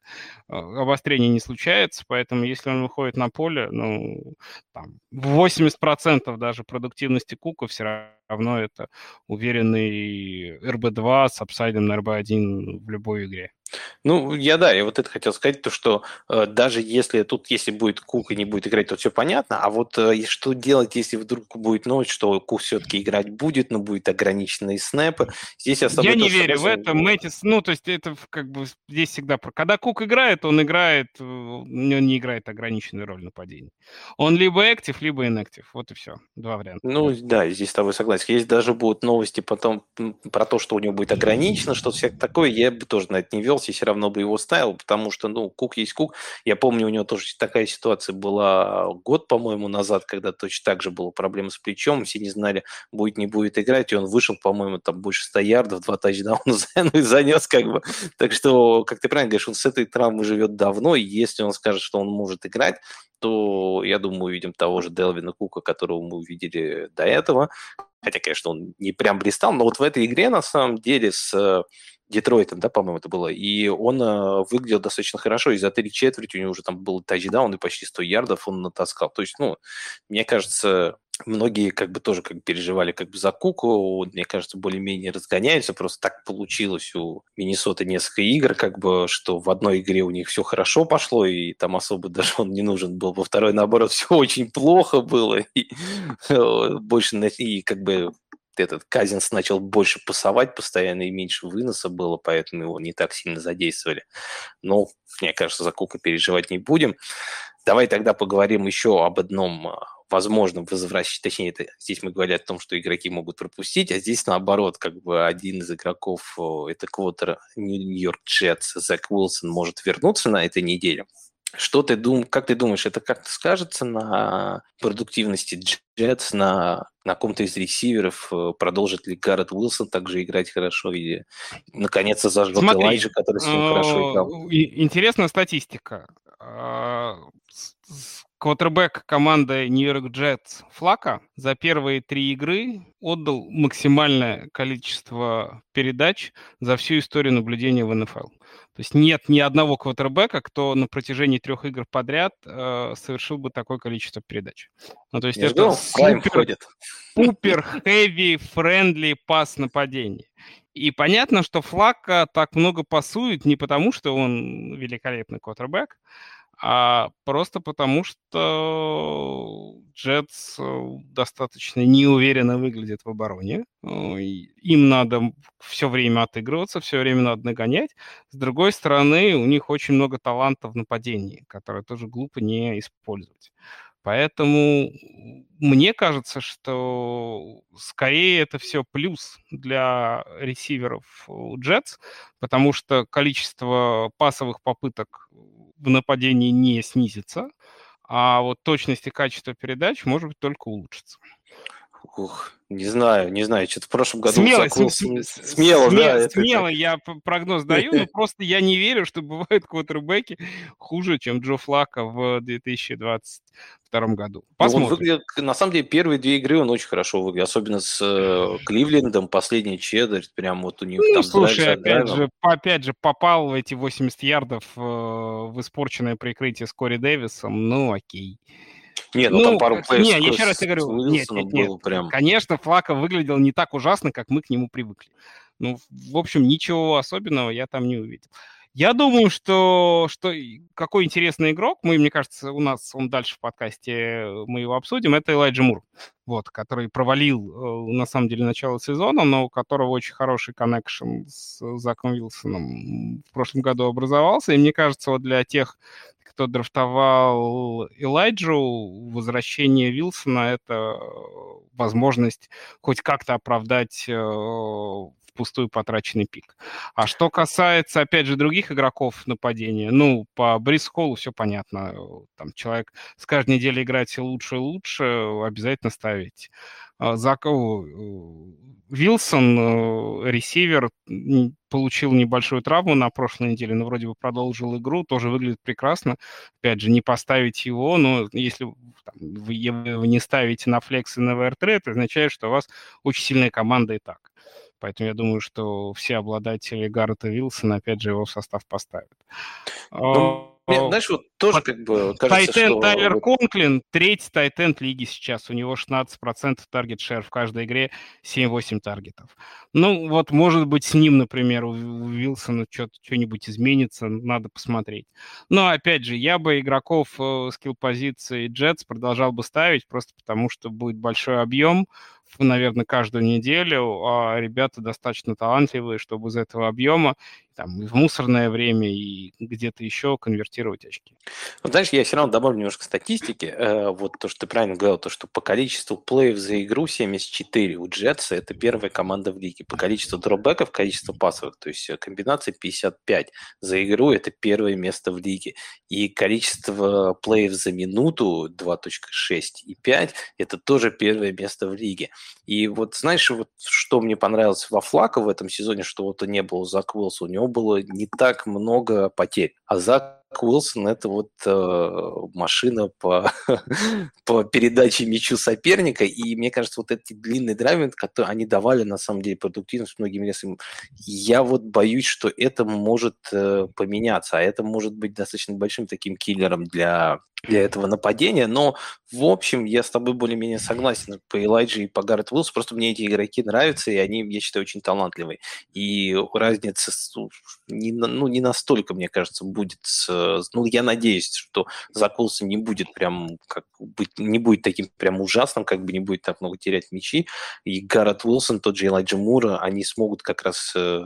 обострения не случаются, поэтому если он выходит на поле, ну, там, восемьдесят процентов даже продуктивности Кука все равно это уверенный эр бэ два с апсайдом на эр бэ один в любой игре. Ну, я, да, я вот это хотел сказать, то, что э, даже если тут, если будет Кук и не будет играть, то все понятно, а вот э, что делать, если вдруг будет новость, что Кук все-таки играть будет, но будет ограниченные снэпы. Здесь я я не верю в это, Мэттис, ну, то есть это как бы здесь всегда, когда Кук играет, он играет, он не играет ограниченную роль нападения. Он либо актив, либо инактив, вот и все, два варианта. Ну, да, здесь с тобой согласен. Есть даже будут новости потом про то, что у него будет ограничено, что-то всякое такое, я бы тоже на это не вел, и все равно бы его ставил, потому что, ну, Кук есть Кук. Я помню, у него тоже такая ситуация была год, по-моему, назад, когда точно так же была проблема с плечом, все не знали, будет, не будет играть, и он вышел, по-моему, там больше сто ярдов, два тачдауна занес, как бы. Так что, как ты правильно говоришь, он с этой травмой живет давно, и если он скажет, что он может играть, то, я думаю, увидим того же Делвина Кука, которого мы увидели до этого. Хотя, конечно, он не прям блистал, но вот в этой игре, на самом деле, с... Детройтом, да, по-моему, это было, и он э, выглядел достаточно хорошо, и за три четверти у него уже там был тачдаун, и почти сто ярдов он натаскал, то есть, ну, мне кажется, многие как бы тоже как бы, переживали как бы за Куку, он, мне кажется, более-менее разгоняется, просто так получилось у Миннесоты несколько игр, как бы, что в одной игре у них все хорошо пошло, и там особо даже он не нужен был, во второй, наоборот, все очень плохо было, и больше, и как бы... Этот Казинс начал больше пасовать постоянно, и меньше выноса было, поэтому его не так сильно задействовали. Но, мне кажется, за Кука переживать не будем. Давай тогда поговорим еще об одном возможном возвращении. Точнее, это, здесь мы говорили о том, что игроки могут пропустить, а здесь, наоборот, как бы один из игроков, это квотер Нью-Йорк Джетс, Зак Уилсон, может вернуться на этой неделе. Что ты дум... Как ты думаешь, это как-то скажется на продуктивности Джетс, на, на ком-то из ресиверов? Продолжит ли Гаррет Уилсон также играть хорошо? И, наконец-то, зажжет Элайджа, который с ним хорошо играл. Интересная статистика. Квотербэк команды Нью-Йорк Джетс Флака за первые три игры отдал максимальное количество передач за всю историю наблюдения в эн эф эл. То есть нет ни одного квотербека, кто на протяжении трех игр подряд э, совершил бы такое количество передач. Ну, то есть Я это супер-хэви-френдли пас нападения. И понятно, что Флака так много пасует не потому, что он великолепный квотербек, а просто потому, что Джетс достаточно неуверенно выглядит в обороне. Им надо все время отыгрываться, все время надо нагонять. С другой стороны, у них очень много таланта в нападении, которые тоже глупо не использовать. Поэтому мне кажется, что скорее это все плюс для ресиверов у Джетс, потому что количество пасовых попыток в нападении не снизится, а вот точность и качество передач может быть только улучшится. Ух, не знаю, не знаю, что-то в прошлом году... Смело, см, см, смело, смело, да, смело это... я прогноз даю, но просто я не верю, что бывают квотербеки хуже, чем Джо Флака в две тысячи двадцать втором году. Посмотрим. Он выглядит, на самом деле, первые две игры он очень хорошо выглядел, особенно с э, Кливлендом, последний чеддер, прям вот у них... Ну, там слушай, драйв, опять, драйв. Же, опять же, попал в эти восемьдесят ярдов э, в испорченное прикрытие с Кори Дэвисом, ну окей. Нет, ну, ну там пару плеев... Нет, еще раз я говорю, нет, нет, нет. Прям... Конечно, Флака выглядел не так ужасно, как мы к нему привыкли. Ну, в общем, ничего особенного я там не увидел. Я думаю, что, что какой интересный игрок, мы, мне кажется, у нас он дальше в подкасте, мы его обсудим, это Элайджа Мур, вот, который провалил, на самом деле, начало сезона, но у которого очень хороший коннекшн с Заком Уилсоном в прошлом году образовался, и мне кажется, вот для тех, кто драфтовал Элайджу, возвращение Уилсона — это возможность хоть как-то оправдать впустую потраченный пик. А что касается, опять же, других игроков нападения, ну, по Брис Холлу все понятно. Там человек с каждой недели играет все лучше и лучше, обязательно ставить. Зак Уилсон, ресивер, получил небольшую травму на прошлой неделе, но вроде бы продолжил игру, тоже выглядит прекрасно. Опять же, не поставить его, но если там, вы его не ставите на флекс и на ви ар три, это означает, что у вас очень сильная команда и так. Поэтому я думаю, что все обладатели Гаррета Уилсона, опять же, его в состав поставят. Но... Мне, знаешь, вот тоже как бы кажется, тайтен, что... Тайлер Конклин, третий тайтенд лиги сейчас. У него шестнадцать процентов таргет-шер в каждой игре, семь-восемь таргетов. Ну, вот, может быть, с ним, например, у Уилсона что-нибудь изменится, надо посмотреть. Но, опять же, я бы игроков э, скилл-позиции Джетс продолжал бы ставить, просто потому что будет большой объем, наверное, каждую неделю, а ребята достаточно талантливые, чтобы из этого объема там, и в мусорное время, и где-то еще конвертировать очки. Вот, знаешь, я все равно добавлю немножко статистики. Вот то, что ты правильно говорил, то, что по количеству плеев за игру семьдесят четыре у Джетса, это первая команда в лиге. По количеству дропбэков, количество пасов, то есть комбинации пятьдесят пять за игру, это первое место в лиге. И количество плеев за минуту два шесть и пять, это тоже первое место в лиге. И вот, знаешь, вот что мне понравилось во Флако в этом сезоне, что вот не было у Зака Уилсона, у него было не так много потерь. А Зак Уилсон – это вот э, машина по, по передаче мячу соперника, и мне кажется, вот эти длинные драйвы, которые они давали, на самом деле, продуктивность многим ресиверам, я вот боюсь, что это может э, поменяться, а это может быть достаточно большим таким киллером для, для этого нападения, но, в общем, я с тобой более-менее согласен по Элайджи и по Гаррет Уилсу, просто мне эти игроки нравятся, и они, я считаю, очень талантливые, и разница не, ну, не настолько, мне кажется, будет с Ну, я надеюсь, что Зак Уилсон не будет прям как быть, не будет таким прям ужасным, как бы не будет так много терять мячи. И Гаррет Уилсон, тот же Элайджа Мур, они смогут как раз э,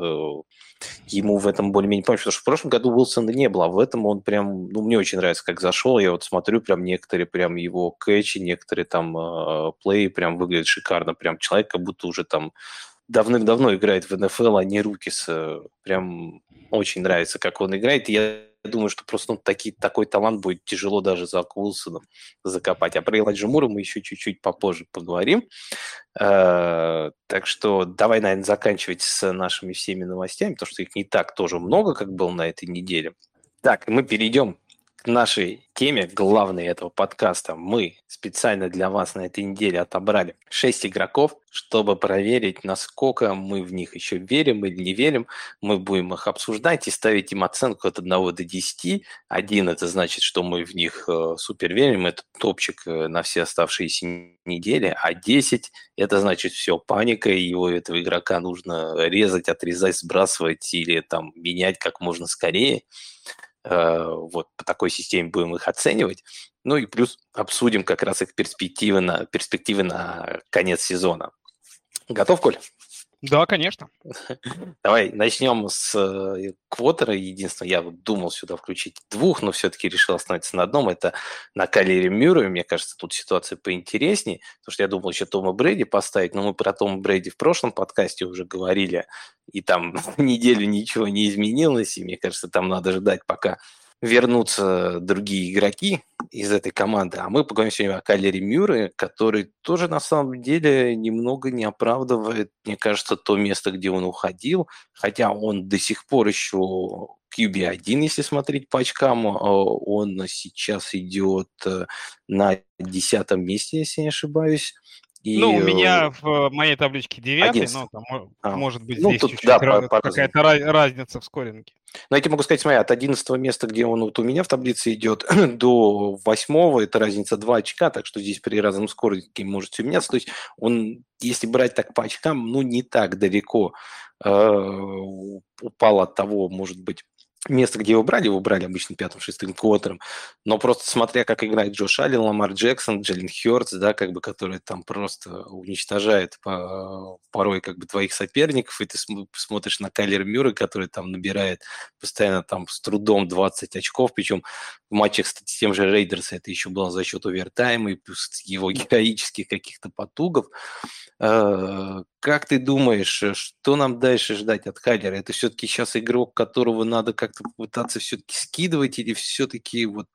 ему в этом более-менее помочь. Потому что в прошлом году Уилсона не было, а в этом он прям, ну, мне очень нравится, как зашел. Я вот смотрю, прям некоторые прям его кэчи, некоторые там э, плей прям выглядят шикарно. Прям человек как будто уже там давным-давно играет в эн эф эл, а не рукис. Прям очень нравится, как он играет. И я Я думаю, что просто ну, таки, такой талант будет тяжело даже за Уилсоном закопать. А про Элайджу Мура мы еще чуть-чуть попозже поговорим. Э-э- так что давай, наверное, заканчивать с нашими всеми новостями, потому что их не так тоже много, как было на этой неделе. Так, мы перейдем к нашей теме, главной этого подкаста. Мы специально для вас на этой неделе отобрали шесть игроков, чтобы проверить, насколько мы в них еще верим или не верим. Мы будем их обсуждать и ставить им оценку от одного до десяти. один – это значит, что мы в них э, супер верим, это топчик на все оставшиеся недели, а десять – это значит все, паника, и его, этого игрока нужно резать, отрезать, сбрасывать или там менять как можно скорее. Вот по такой системе будем их оценивать. Ну и плюс обсудим как раз их перспективы на, перспективы на конец сезона. Готов, Коль? Да, конечно. Давай начнем с квотера. Единственное, я вот думал сюда включить двух, но все-таки решил остановиться на одном. Это на Кайлере Мюррею. Мне кажется, тут ситуация поинтереснее, потому что я думал еще Тома Брэди поставить, но мы про Тома Брэди в прошлом подкасте уже говорили, и там неделю ничего не изменилось, и мне кажется, там надо ждать, пока вернутся другие игроки из этой команды. А мы поговорим сегодня о Кайлере Мюрре, который тоже, на самом деле, немного не оправдывает, мне кажется, то место, где он уходил. Хотя он до сих пор еще кью би один, если смотреть по очкам. Он сейчас идет на десятом месте, если не ошибаюсь. И... Ну, у меня в моей табличке девятый, но там, а. может быть, здесь ну, тут, чуть-чуть да, раз, какая-то разница в скоринге. Но я тебе могу сказать, смотри, от одиннадцатого места, где он вот у меня в таблице идет, до восьмого, это разница два очка, так что здесь при разном скоринге может все меняться. То есть он, если брать так по очкам, ну, не так далеко упал от того, может быть, место, где его брали, его брали обычно пятым-шестым квотером, но просто смотря, как играет Джош Аллен, Ламар Джексон, Джален Хёртс, да, как бы, которые там просто уничтожают порой как бы твоих соперников, и ты смотришь на Кайлера Мюррея, который там набирает постоянно там с трудом двадцать очков, причем в матчах с тем же Рейдерс это еще было за счет овертайма и плюс его героических каких-то потугов. Как ты думаешь, что нам дальше ждать от Кайлера? Это все-таки сейчас игрок, которого надо как-то попытаться все-таки скидывать, или все-таки вот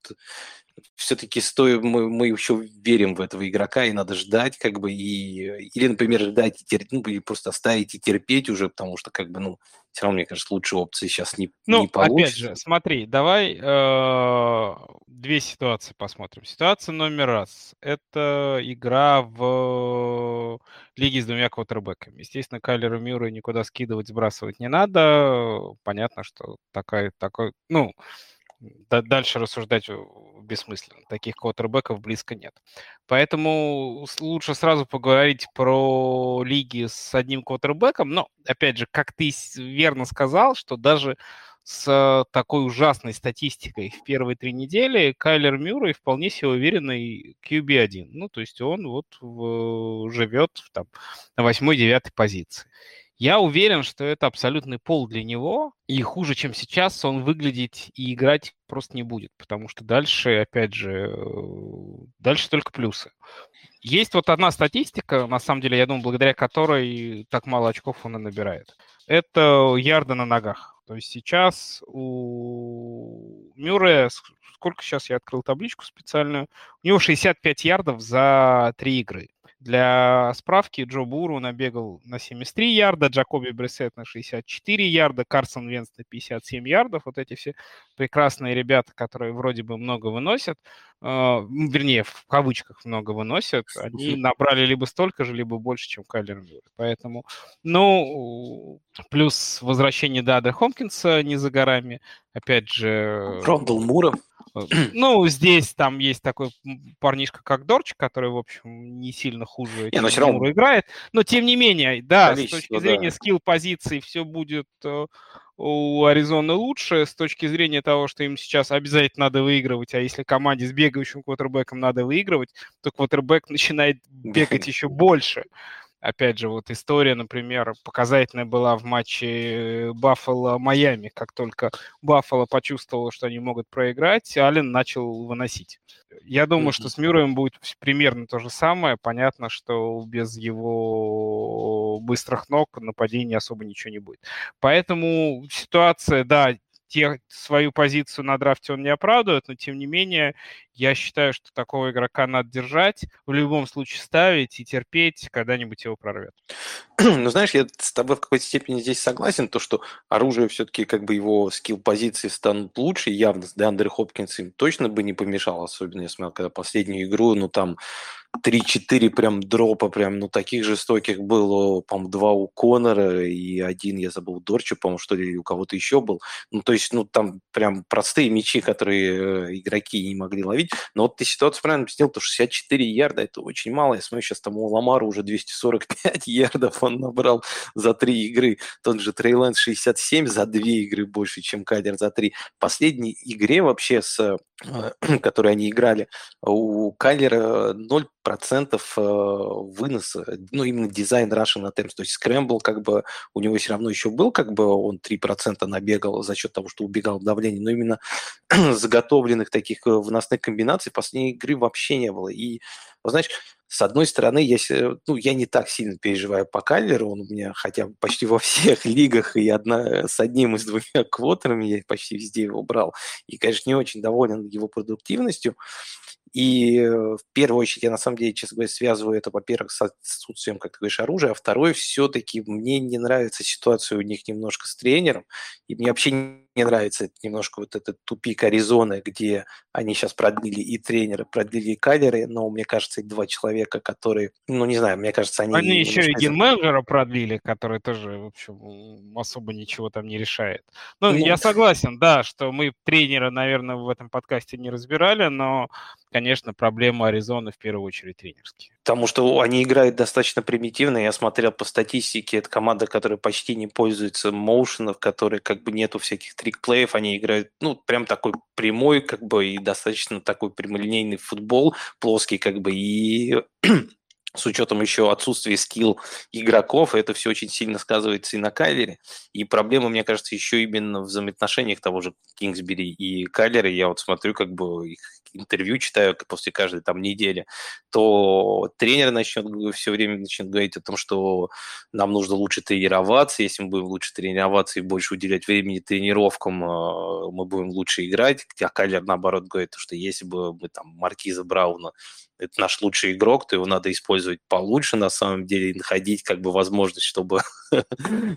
все-таки стоим, мы, мы еще верим в этого игрока, и надо ждать, как бы, и, или, например, ждать и терпеть, ну, или просто оставить и терпеть уже, потому что, как бы, ну, все равно, мне кажется, лучшей опции сейчас не, ну, не получится. Ну, опять же, смотри, давай э, две ситуации посмотрим. Ситуация номер раз. Это игра в лиге с двумя квотербэками. Естественно, Кайлеру Мюррею никуда скидывать, сбрасывать не надо. Понятно, что такая, такой, ну... Дальше рассуждать бессмысленно. Таких квотербэков близко нет. Поэтому лучше сразу поговорить про лиги с одним квотербэком. Но, опять же, как ты верно сказал, что даже с такой ужасной статистикой в первые три недели Кайлер Мюррей вполне себе уверенный кью би один. Ну, то есть он вот в, живет там, на восьмой-девятой позиции. Я уверен, что это абсолютный пол для него, и хуже, чем сейчас, он выглядеть и играть просто не будет, потому что дальше, опять же, дальше только плюсы. Есть вот одна статистика, на самом деле, я думаю, благодаря которой так мало очков он и набирает. Это ярды на ногах. То есть сейчас у Мюррея, сколько сейчас я открыл табличку специальную, у него шестьдесят пять ярдов за три игры. Для справки, Джо Буру набегал на семьдесят три ярда, Джакоби Брисет на шестьдесят четыре ярда, Карсон Венс на пятьдесят семь ярдов. Вот эти все прекрасные ребята, которые вроде бы много выносят, э, вернее, в кавычках много выносят, они набрали либо столько же, либо больше, чем Кайлер Мюррей. Поэтому, ну, плюс возвращение Дэандре Хопкинса не за горами. Опять же... Рондал Мура. Ну, здесь там есть такой парнишка, как Дорчик, который, в общем, не сильно хуже не, но все равно... играет. Но, тем не менее, да, с точки зрения да. скилл-позиций все будет у Аризоны лучше. С точки зрения того, что им сейчас обязательно надо выигрывать, а если команде с бегающим квотербэком надо выигрывать, то квотербэк начинает бегать еще больше. Опять же, вот история, например, показательная была в матче Баффало-Майами. Как только Баффало почувствовало, что они могут проиграть, Аллен начал выносить. Я думаю, mm-hmm. что с Мюрреем будет примерно то же самое. Понятно, что без его быстрых ног нападения особо ничего не будет. Поэтому ситуация, да, те, свою позицию на драфте он не оправдывает, но, тем не менее, я считаю, что такого игрока надо держать, в любом случае ставить и терпеть, когда-нибудь его прорвет. Ну, знаешь, я с тобой в какой-то степени здесь согласен, то, что оружие все-таки, как бы его скилл-позиции станут лучше, явно, да, Дэандре Хопкинс им точно бы не помешал, особенно, я смотрел, когда последнюю игру, ну, там, три-четыре прям дропа, прям, ну, таких жестоких было, по-моему, два у Коннора и один, я забыл, Дорчи, по-моему, что ли, у кого-то еще был. Ну, то есть, ну, там прям простые мячи, которые игроки не могли ловить. Но вот ты ситуацию правильно объяснил, то шестьдесят четыре ярда, это очень мало. Я смотрю, сейчас там у Ламара уже двести сорок пять ярдов он набрал за три игры. Тот же Трей Лэнс шестьдесят семь за две игры больше, чем Кайдер за три. В последней игре вообще, с, которой они играли, у Кайлера ноль процентов выноса, ну, именно дизайн Russian Attempts, то есть скрэмбл, как бы, у него все равно еще был, как бы, он три процента набегал за счет того, что убегал в давлении, но именно заготовленных таких выносных комбинаций последней игры вообще не было. И, знаешь, с одной стороны, я, ну, я не так сильно переживаю по Кайлеру, он у меня хотя бы почти во всех лигах, и одна, с одним из двумя квотерами я почти везде его брал, и, конечно, не очень доволен его продуктивностью. И в первую очередь я, на самом деле, честно говоря, связываю это, во-первых, с отсутствием, как ты говоришь, оружия, а второе, все-таки мне не нравится ситуация у них немножко с тренером, и мне вообще не нравится немножко вот этот тупик Аризоны, где они сейчас продлили и тренера, продлили и Кайлера, но, мне кажется, и два человека, которые, ну, не знаю, мне кажется, они... Они еще и генменеджера продлили, который тоже, в общем, особо ничего там не решает. Ну, ну, я согласен, да, что мы тренера, наверное, в этом подкасте не разбирали, но... Конечно, проблема Аризоны в первую очередь тренерские. Потому что они играют достаточно примитивно. Я смотрел по статистике, это команда, которая почти не пользуется моушенов, которые как бы нету всяких трик-плеев. Они играют, ну, прям такой прямой, как бы, и достаточно такой прямолинейный футбол, плоский, как бы, и... с учетом еще отсутствия скилл игроков, это все очень сильно сказывается и на Кайлере. И проблема, мне кажется, еще именно в взаимоотношениях того же Кингсбери и Кайлера. Я вот смотрю, как бы их интервью читаю после каждой там недели, то тренер начнет все время начнет говорить о том, что нам нужно лучше тренироваться. Если мы будем лучше тренироваться и больше уделять времени тренировкам, мы будем лучше играть. А Кайлер, наоборот, говорит, что если бы мы там Маркиза Брауна, это наш лучший игрок, то его надо использовать получше, на самом деле, и находить, как бы, возможность, чтобы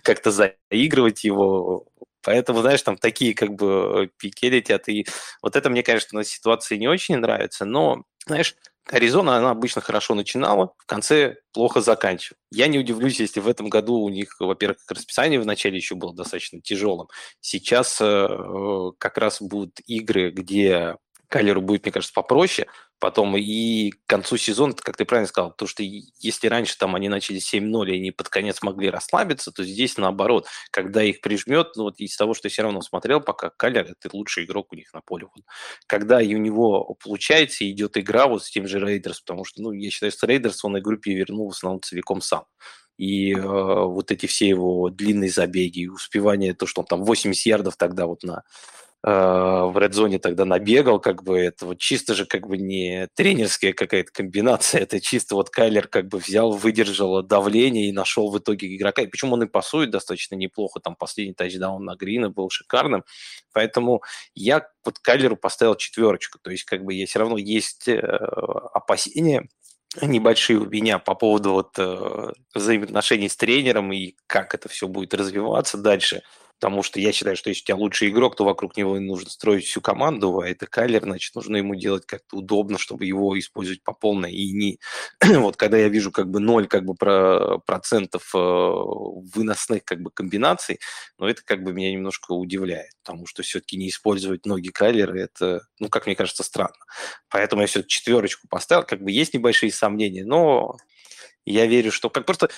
как-то заигрывать его. Поэтому, знаешь, там такие, как бы, пике летят. И вот это мне, конечно, ситуации не очень нравится, но, знаешь, Аризона, она обычно хорошо начинала, в конце плохо заканчивала. Я не удивлюсь, если в этом году у них, во-первых, расписание в начале еще было достаточно тяжелым. Сейчас как раз будут игры, где... Кайлеру будет, мне кажется, попроще. Потом и к концу сезона, как ты правильно сказал, потому что если раньше там они начали семь ноль, и они под конец могли расслабиться, то здесь наоборот, когда их прижмет, ну вот из того, что я все равно смотрел, пока Кайлер – это лучший игрок у них на поле. Вот. Когда и у него получается, идет игра вот с тем же Рейдерс, потому что, ну, я считаю, что Рейдерс он на группе вернул в основном целиком сам. И э, вот эти все его длинные забеги, и успевание, то, что он там восемьдесят ярдов тогда вот на... в редзоне тогда набегал, как бы, это вот чисто же, как бы, не тренерская какая-то комбинация, это чисто вот Кайлер, как бы, взял, выдержал давление и нашел в итоге игрока, и причем он и пасует достаточно неплохо, там последний тачдаун на Грина был шикарным, поэтому я вот Кайлеру поставил четверочку, то есть, как бы, я все равно есть э, опасения небольшие у меня по поводу вот э, взаимоотношений с тренером и как это все будет развиваться дальше. Потому что я считаю, что если у тебя лучший игрок, то вокруг него нужно строить всю команду, а это Кайлер, значит, нужно ему делать как-то удобно, чтобы его использовать по полной. И не... вот когда я вижу, как бы, ноль, как бы, про... процентов выносных, как бы, комбинаций, но это, как бы, меня немножко удивляет, потому что все-таки не использовать ноги Кайлера, это, ну, как мне кажется, странно. Поэтому я все-таки четверочку поставил, как бы есть небольшие сомнения, но я верю, что как просто...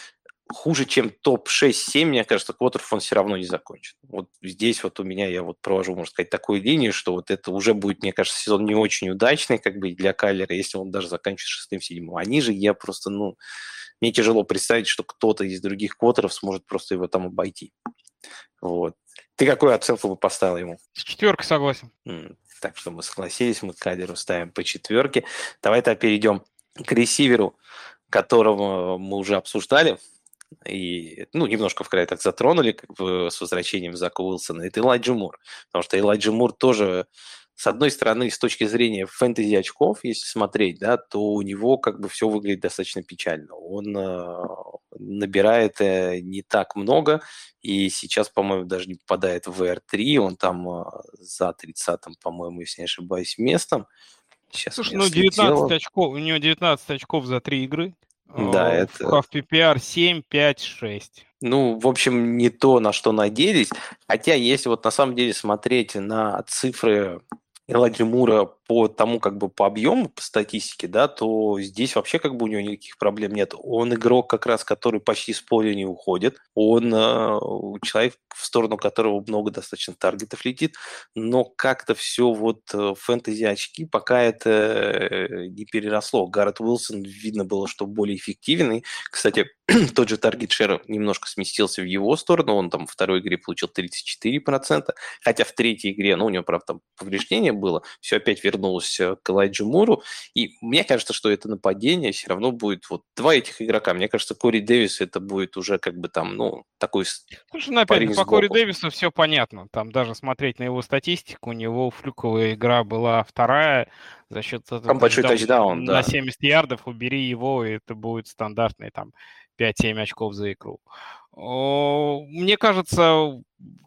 хуже, чем топ шесть-семь, мне кажется, квотеров он все равно не закончит. Вот здесь вот у меня, я вот провожу, можно сказать, такую линию, что вот это уже будет, мне кажется, сезон не очень удачный, как бы, для Кайлера, если он даже заканчивает шестым-седьмым. А ниже я просто, ну, мне тяжело представить, что кто-то из других квотеров сможет просто его там обойти. Вот. Ты какую оценку бы поставил ему? Четверка, согласен. Так что мы согласились, мы Кайлеру ставим по четверке. Давай-то перейдем к ресиверу, которого мы уже обсуждали. И, ну, немножко вкрай так затронули, как бы, с возвращением Зака Уилсона, это Элайджа Мур. Потому что Элайджа Мур тоже, с одной стороны, с точки зрения фэнтези очков, если смотреть, да, то у него, как бы, все выглядит достаточно печально. Он э, набирает э, не так много, и сейчас, по-моему, даже не попадает в ви ар три, он там э, за тридцатым, по-моему, если не ошибаюсь, местом. Сейчас слушай, ну девятнадцать очков, у него девятнадцать очков за три игры. Да, в, это... в пи пи ар семь, пять, шесть. Ну, в общем, не то, на что надеялись. Хотя, если вот на самом деле смотреть на цифры Элайджи Мура по тому, как бы по объему, по статистике, да, то здесь вообще как бы у него никаких проблем нет. Он игрок как раз, который почти с поля не уходит. Он э, человек, в сторону которого много достаточно таргетов летит. Но как-то все вот фэнтези-очки пока это не переросло. Гаррет Уилсон, видно было, что более эффективен. И, кстати, тот же таргет-шер немножко сместился в его сторону. Он там во второй игре получил тридцать четыре процента. Хотя в третьей игре, ну, у него, правда, там повреждение было. Все опять вернулось к Элайджи Муру. И мне кажется, что это нападение все равно будет вот два этих игрока. Мне кажется, Кори Дэвис это будет уже как бы там, ну, такой... Слушай, ну, опять, по Кори Дэвису все понятно. Там даже смотреть на его статистику, у него флюковая игра была вторая. За счет... Там большой тачдаун, да. На семьдесят ярдов убери его, и это будет стандартный там пять-семь очков за игру. Мне кажется,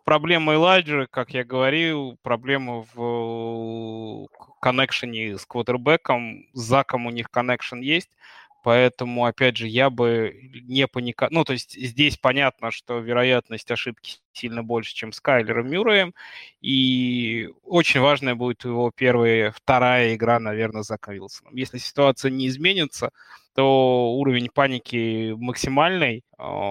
проблема Элайджи, как я говорил, проблема в коннекшене с квотербеком. С Заком у них коннекшен есть, поэтому, опять же, я бы не паниковал. Ну, то есть здесь понятно, что вероятность ошибки сильно больше, чем с Кайлером Мюрреем, и очень важная будет его первая, вторая игра, наверное, с Заком Уилсоном. Если ситуация не изменится, то уровень паники максимальный.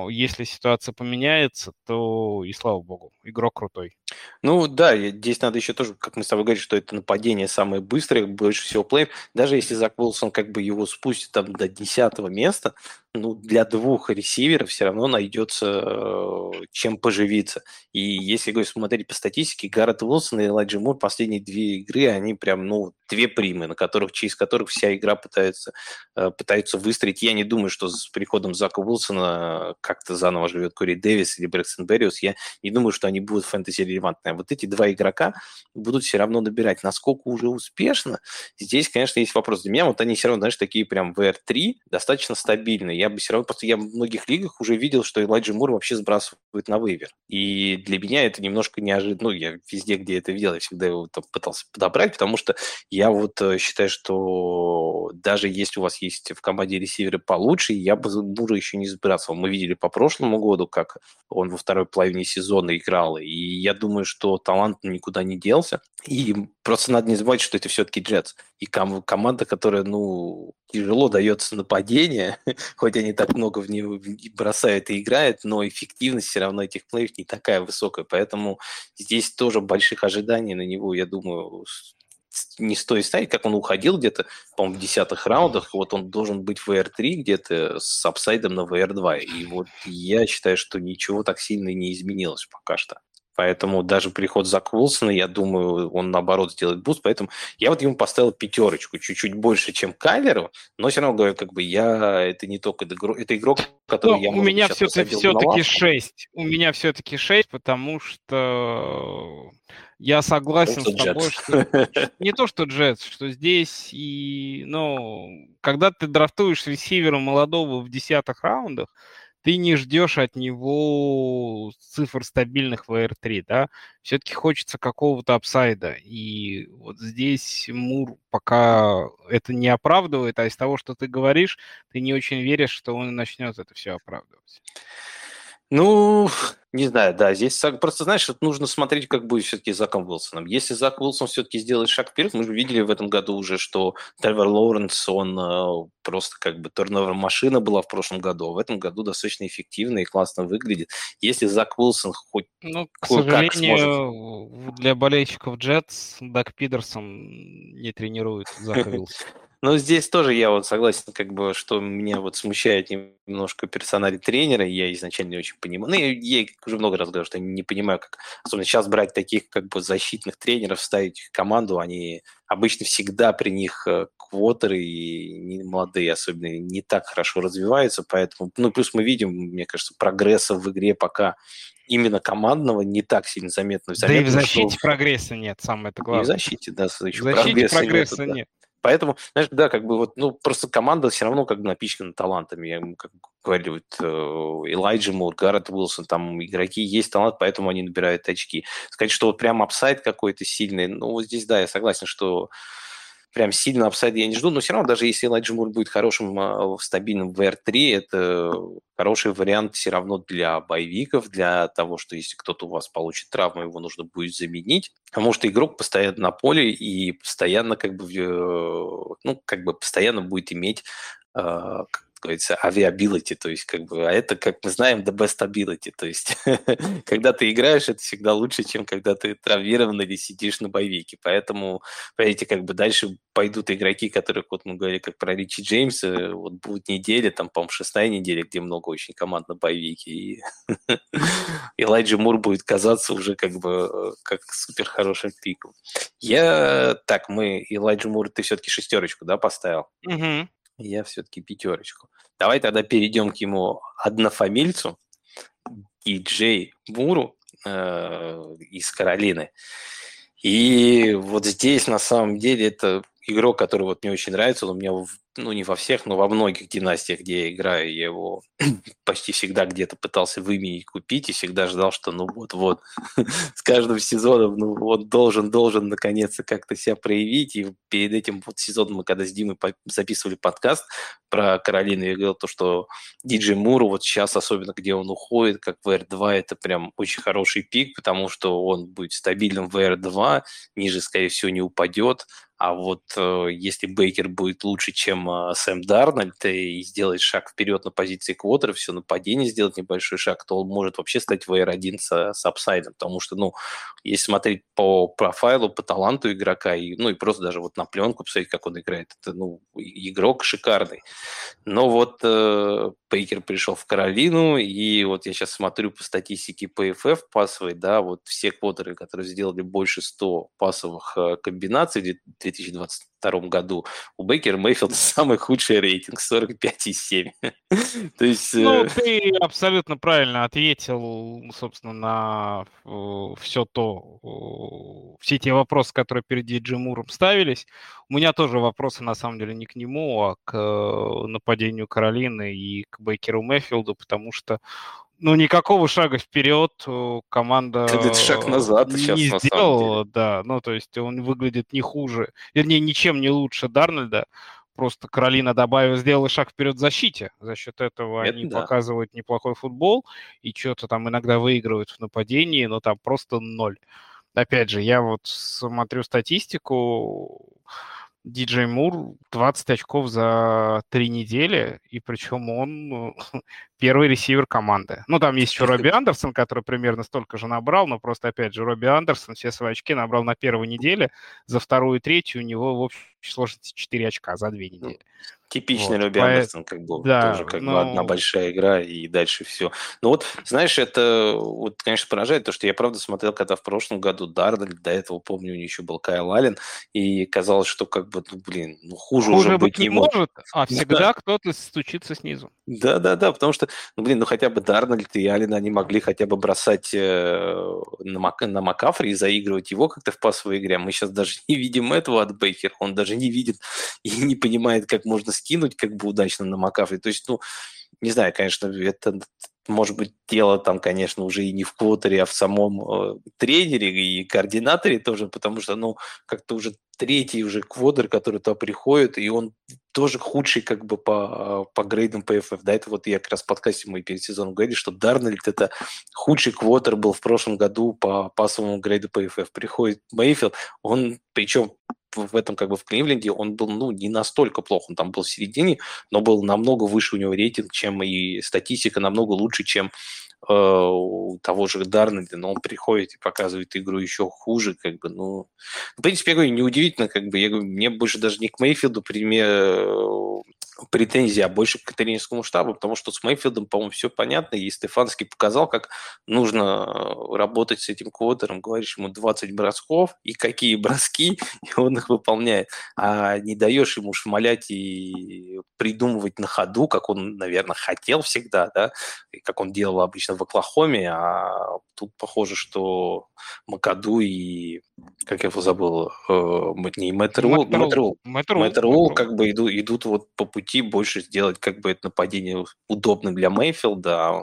Если ситуация поменяется, то и слава богу, игрок крутой. Ну да, здесь надо еще тоже, как мы с тобой говорим, что это нападение самое быстрое, больше всего плей. Даже если Зак Уилсон как бы его спустит там до десятого места, ну для двух ресиверов все равно найдется чем поживиться. И если говорить, смотреть по статистике, Гаррет Уилсон и Элайджи Мур последние две игры, они прям, ну, две примы, на которых, через которых вся игра пытается, пытается выстроить. Я не думаю, что с приходом Зака Уилсона как-то заново живет Кори Дэвис или Брэкстон Берриус. Я не думаю, что они будут фэнтези-релевантные. Вот эти два игрока будут все равно добирать. Насколько уже успешно, здесь, конечно, есть вопрос. Для меня вот они все равно, знаешь, такие прям ви ар три достаточно стабильные. Я бы все равно, просто я в многих лигах уже видел, что Элайджи Мур вообще сбрасывают на вейвер. И для меня это немножко неожиданно. Ну, я везде, где это видел, я всегда его там пытался подобрать, потому что я вот считаю, что даже если у вас есть в команде ресиверы получше, я бы Мура еще не сбрасывал. Мы видели по прошлому году, как он во второй половине сезона играл, и я думаю, что талант никуда не делся, и просто надо не забывать, что это все-таки Джетс, и ком- команда, которая, ну, тяжело дается нападение, хоть они так много в нее бросают и играют, но эффективность все равно этих плеев не такая высокая, поэтому здесь тоже больших ожиданий на него, я думаю, не стоит ставить, как он уходил где-то, по-моему, в десятых раундах, вот он должен быть в ви ар три где-то с апсайдом на ви ар два, и вот я считаю, что ничего так сильно не изменилось пока что. Поэтому даже приход Зака Уилсона, я думаю, он наоборот сделает буст, поэтому я вот ему поставил пятерочку, чуть-чуть больше, чем Кайлеру, но все равно говорю, как бы я, это не только игрок, это игрок, который но я... У может, меня все-таки, все-таки шесть, у меня все-таки шесть, потому что... Я согласен с тобой, что не то, что Джетс, что здесь и, ну, когда ты драфтуешь ресивера молодого в десятых раундах, ты не ждешь от него цифр стабильных в ар три, да? Все-таки хочется какого-то апсайда. И вот здесь Мур пока это не оправдывает, а из того, что ты говоришь, ты не очень веришь, что он начнет это все оправдывать. Ну, не знаю, да, здесь просто, знаешь, нужно смотреть, как будет все-таки с Заком Уилсоном. Если Зак Уилсон все-таки сделает шаг вперед, мы же видели в этом году уже, что Тревор Лоуренс, он просто как бы турновер-машина была в прошлом году, а в этом году достаточно эффективно и классно выглядит. Если Зак Уилсон хоть ну, к сожалению, сможет... для болельщиков Джетс Дак Пидерсон не тренирует Зака Уилсона. Но здесь тоже я вот согласен, как бы, что меня вот смущает немножко персональ тренера, я изначально не очень понимаю. Ну, я, я уже много раз говорил, что я не понимаю, как, особенно сейчас брать таких, как бы, защитных тренеров, ставить их в команду, они обычно всегда при них квотеры и молодые особенно не так хорошо развиваются, поэтому, ну, плюс мы видим, мне кажется, прогресса в игре пока именно командного не так сильно заметно. заметно да и в защите что... прогресса нет, самое-то главное. И в защите, да, еще в защите прогресса, прогресса нету, да. нет. Поэтому, знаешь, да, как бы вот, ну, просто команда все равно как бы напичкана талантами. Я ему, как говорили, вот, Элайджа Мур, Гаррет Уилсон, там игроки есть талант, поэтому они набирают очки. Сказать, что вот прям апсайд какой-то сильный, ну, вот здесь, да, я согласен, что прям сильно апсайда я не жду, но все равно, даже если Элайджа Мур будет хорошим, стабильным в эр три, это хороший вариант все равно для боевиков, для того, что если кто-то у вас получит травму, его нужно будет заменить. Потому что игрок постоянно на поле и постоянно как бы, ну, как бы постоянно будет иметь, как говорится, авиабилити, то есть как бы, а это, как мы знаем, the best ability, то есть когда ты играешь, это всегда лучше, чем когда ты травмирован или сидишь на боевике, поэтому, понимаете, как бы дальше пойдут игроки, которые, вот мы говорили, как про Ричи Джеймса, вот будут недели, там, по-моему, шестая неделя, где много очень команд на боевике, и Элайджа Мур будет казаться уже как бы как супер хорошим пиком. Я, так, мы, Элайджа Мур, ты все-таки шестерочку, да, поставил? Угу. Я все-таки пятерочку. Давай тогда перейдем к ему однофамильцу, и Джей Муру э, из Каролины. И вот здесь, на самом деле, это игрок, который вот мне очень нравится. Он у меня, в, ну, не во всех, но во многих династиях, где я играю, я его почти всегда где-то пытался выменить, купить, и всегда ждал, что ну вот-вот, с каждым сезоном ну, он должен, должен наконец-то как-то себя проявить. И перед этим вот сезоном мы когда с Димой записывали подкаст про Каролину, я говорил то, что Диджей Муру вот сейчас, особенно где он уходит, как в эр два, это прям очень хороший пик, потому что он будет стабильным в эр два, ниже, скорее всего, не упадет. А вот э, если Бейкер будет лучше, чем э, Сэм Дарнольд, и сделает шаг вперед на позиции квотера, все нападение сделать небольшой шаг, то он может вообще стать в эр один с, с апсайдом. Потому что, ну, если смотреть по профайлу, по таланту игрока, и, ну, и просто даже вот на пленку посмотреть, как он играет, это, ну, игрок шикарный. Но вот э, Бейкер пришел в Каролину, и вот я сейчас смотрю по статистике пи эф эф пассовой, да, вот все квотеры, которые сделали больше сто пассовых э, комбинаций, в две тысячи двадцать втором году у Бейкера Мэйфилда самый худший рейтинг сорок пять и семь. То есть, ну, ты абсолютно правильно ответил, собственно, на все то, все те вопросы, которые перед Диджей Муром ставились. У меня тоже вопросы, на самом деле, не к нему, а к нападению Каролины и к Бейкеру Мэйфилду, потому что ну, никакого шага вперед команда это шаг назад не сейчас, сделала, да, ну, то есть он выглядит не хуже, вернее, ничем не лучше Дарнольда, просто Каролина добавила, сделала шаг вперед в защите, за счет этого это они да. показывают неплохой футбол и что-то там иногда выигрывают в нападении, но там просто ноль. Опять же, я вот смотрю статистику, Диджей Мур двадцать очков за три недели, и причем он первый ресивер команды. Ну, там есть еще Робби Андерсон, который примерно столько же набрал, но просто, опять же, Робби Андерсон все свои очки набрал на первой неделе, за вторую и третью у него в общей сложности четыре очка за две недели. Типичный вот, Робби по... Андерсон, как бы, да, тоже как но... бы одна большая игра, и дальше все. Ну вот, знаешь, это, вот, конечно, поражает то, что я, правда, смотрел, когда в прошлом году Дарнольд, до этого, помню, у него еще был Кайл Аллен, и казалось, что, как бы, ну, блин, ну, хуже, хуже уже быть не может. может. А всегда да. кто-то стучится снизу. Да-да-да, потому что, ну, блин, ну, хотя бы Дарнольд и Аллен, они могли хотя бы бросать э, на, Мак, на Макафри и заигрывать его как-то в пассовой игре. Мы сейчас даже не видим этого от Бейкера, он даже не видит и не понимает, как можно с кинуть как бы удачно на Макафри. То есть, ну, не знаю, конечно, это может быть дело там, конечно, уже и не в квотере, а в самом э, тренере и координаторе тоже, потому что, ну, как-то уже третий уже квотер, который туда приходит, и он тоже худший как бы по, по грейдам пи эф эф. Да, это вот я как раз в подкасте мы перед сезоном говорили, что Дарнольд это худший квотер был в прошлом году по пассовому грейду пи эф эф. Приходит Мэйфилд, он причем в этом как бы в Кливленде он был, ну, не настолько плох, он там был в середине, но был намного выше у него рейтинг, чем и статистика намного лучше, чем э, у того же Дарнольда, но он приходит и показывает игру еще хуже, как бы, ну, в принципе, я говорю, неудивительно, как бы, я говорю, мне больше даже не к Мэйфилду пример... претензии, а больше к тренерскому штабу, потому что с Мэйфилдом, по-моему, все понятно, и Стефанский показал, как нужно работать с этим квотером, говоришь ему двадцать бросков, и какие броски, и он их выполняет, а не даешь ему шмалять и придумывать на ходу, как он, наверное, хотел всегда, да, и как он делал обычно в Оклахоме, а тут похоже, что Макаду и как я его забыл, не Мэтт Руолл, Мэтт Руолл как бы идут, идут вот по пути больше сделать как бы это нападение удобным для Мэйфилда.